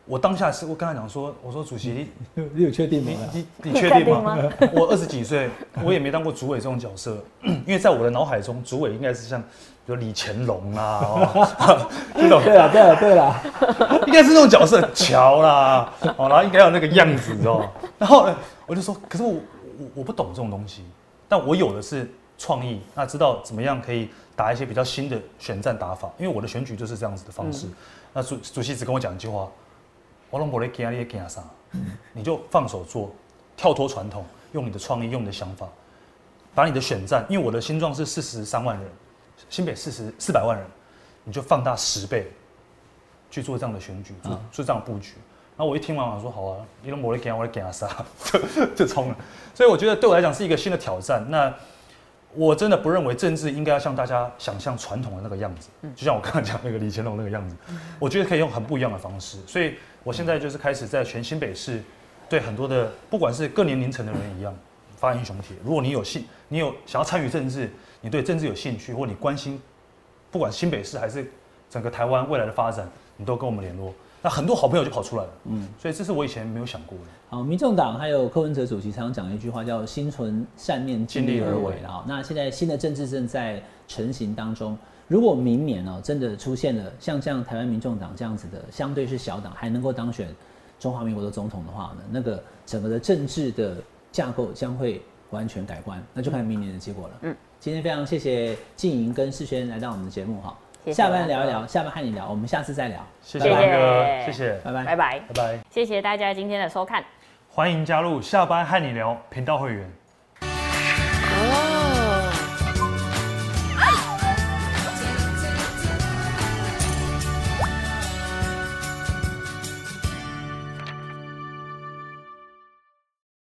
我当下是我跟他讲说，我说主席，你有确定吗？你你确定吗？我二十几岁，我也没当过主委这种角色，因为在我的脑海中，主委应该是像有李乾隆啦，哦、你懂？对啦对啦对啦，应该是那种角色，乔啦，哦，然后应该有那个样子哦，然后我就说，可是我我我不懂这种东西。但我有的是创意，那知道怎么样可以打一些比较新的选战打法，因为我的选举就是这样子的方式。嗯、那主主席只跟我讲一句话：“我拢无咧惊你咧惊啥，你就放手做，跳脱传统，用你的创意，用你的想法，把你的选战，因为我的新庄是四十三万人，新北四十四百万人，你就放大十倍去做这样的选举，做做这样的布局。”然后我一听完，我说好啊，你拢无咧惊，我咧惊啥，就就冲了。所以我觉得对我来讲是一个新的挑战。那我真的不认为政治应该要像大家想象传统的那个样子，就像我刚刚讲那个李乾隆那个样子，我觉得可以用很不一样的方式。所以我现在就是开始在全新北市，对很多的不管是各年龄层的人一样发英雄帖。如果你有兴，你有想要参与政治，你对政治有兴趣，或你关心，不管新北市还是整个台湾未来的发展，你都跟我们联络。那很多好朋友就跑出来了，嗯，所以这是我以前没有想过的。好，民众党还有柯文哲主席常常讲一句话，叫“心存善念，尽力而为”啊。那现在新的政治正在成型当中，如果明年哦、喔、真的出现了像像台湾民众党这样子的相对是小党还能够当选中华民国的总统的话呢，那个整个的政治的架构将会完全改观，那就看明年的结果了。嗯，今天非常谢谢靖瀅跟世轩来到我们的节目哈，謝謝下班聊一聊，下班和你聊，我们下次再聊。谢谢安哥，谢谢，拜拜拜拜拜拜，谢谢大家今天的收看，欢迎加入下班和你聊频道会员。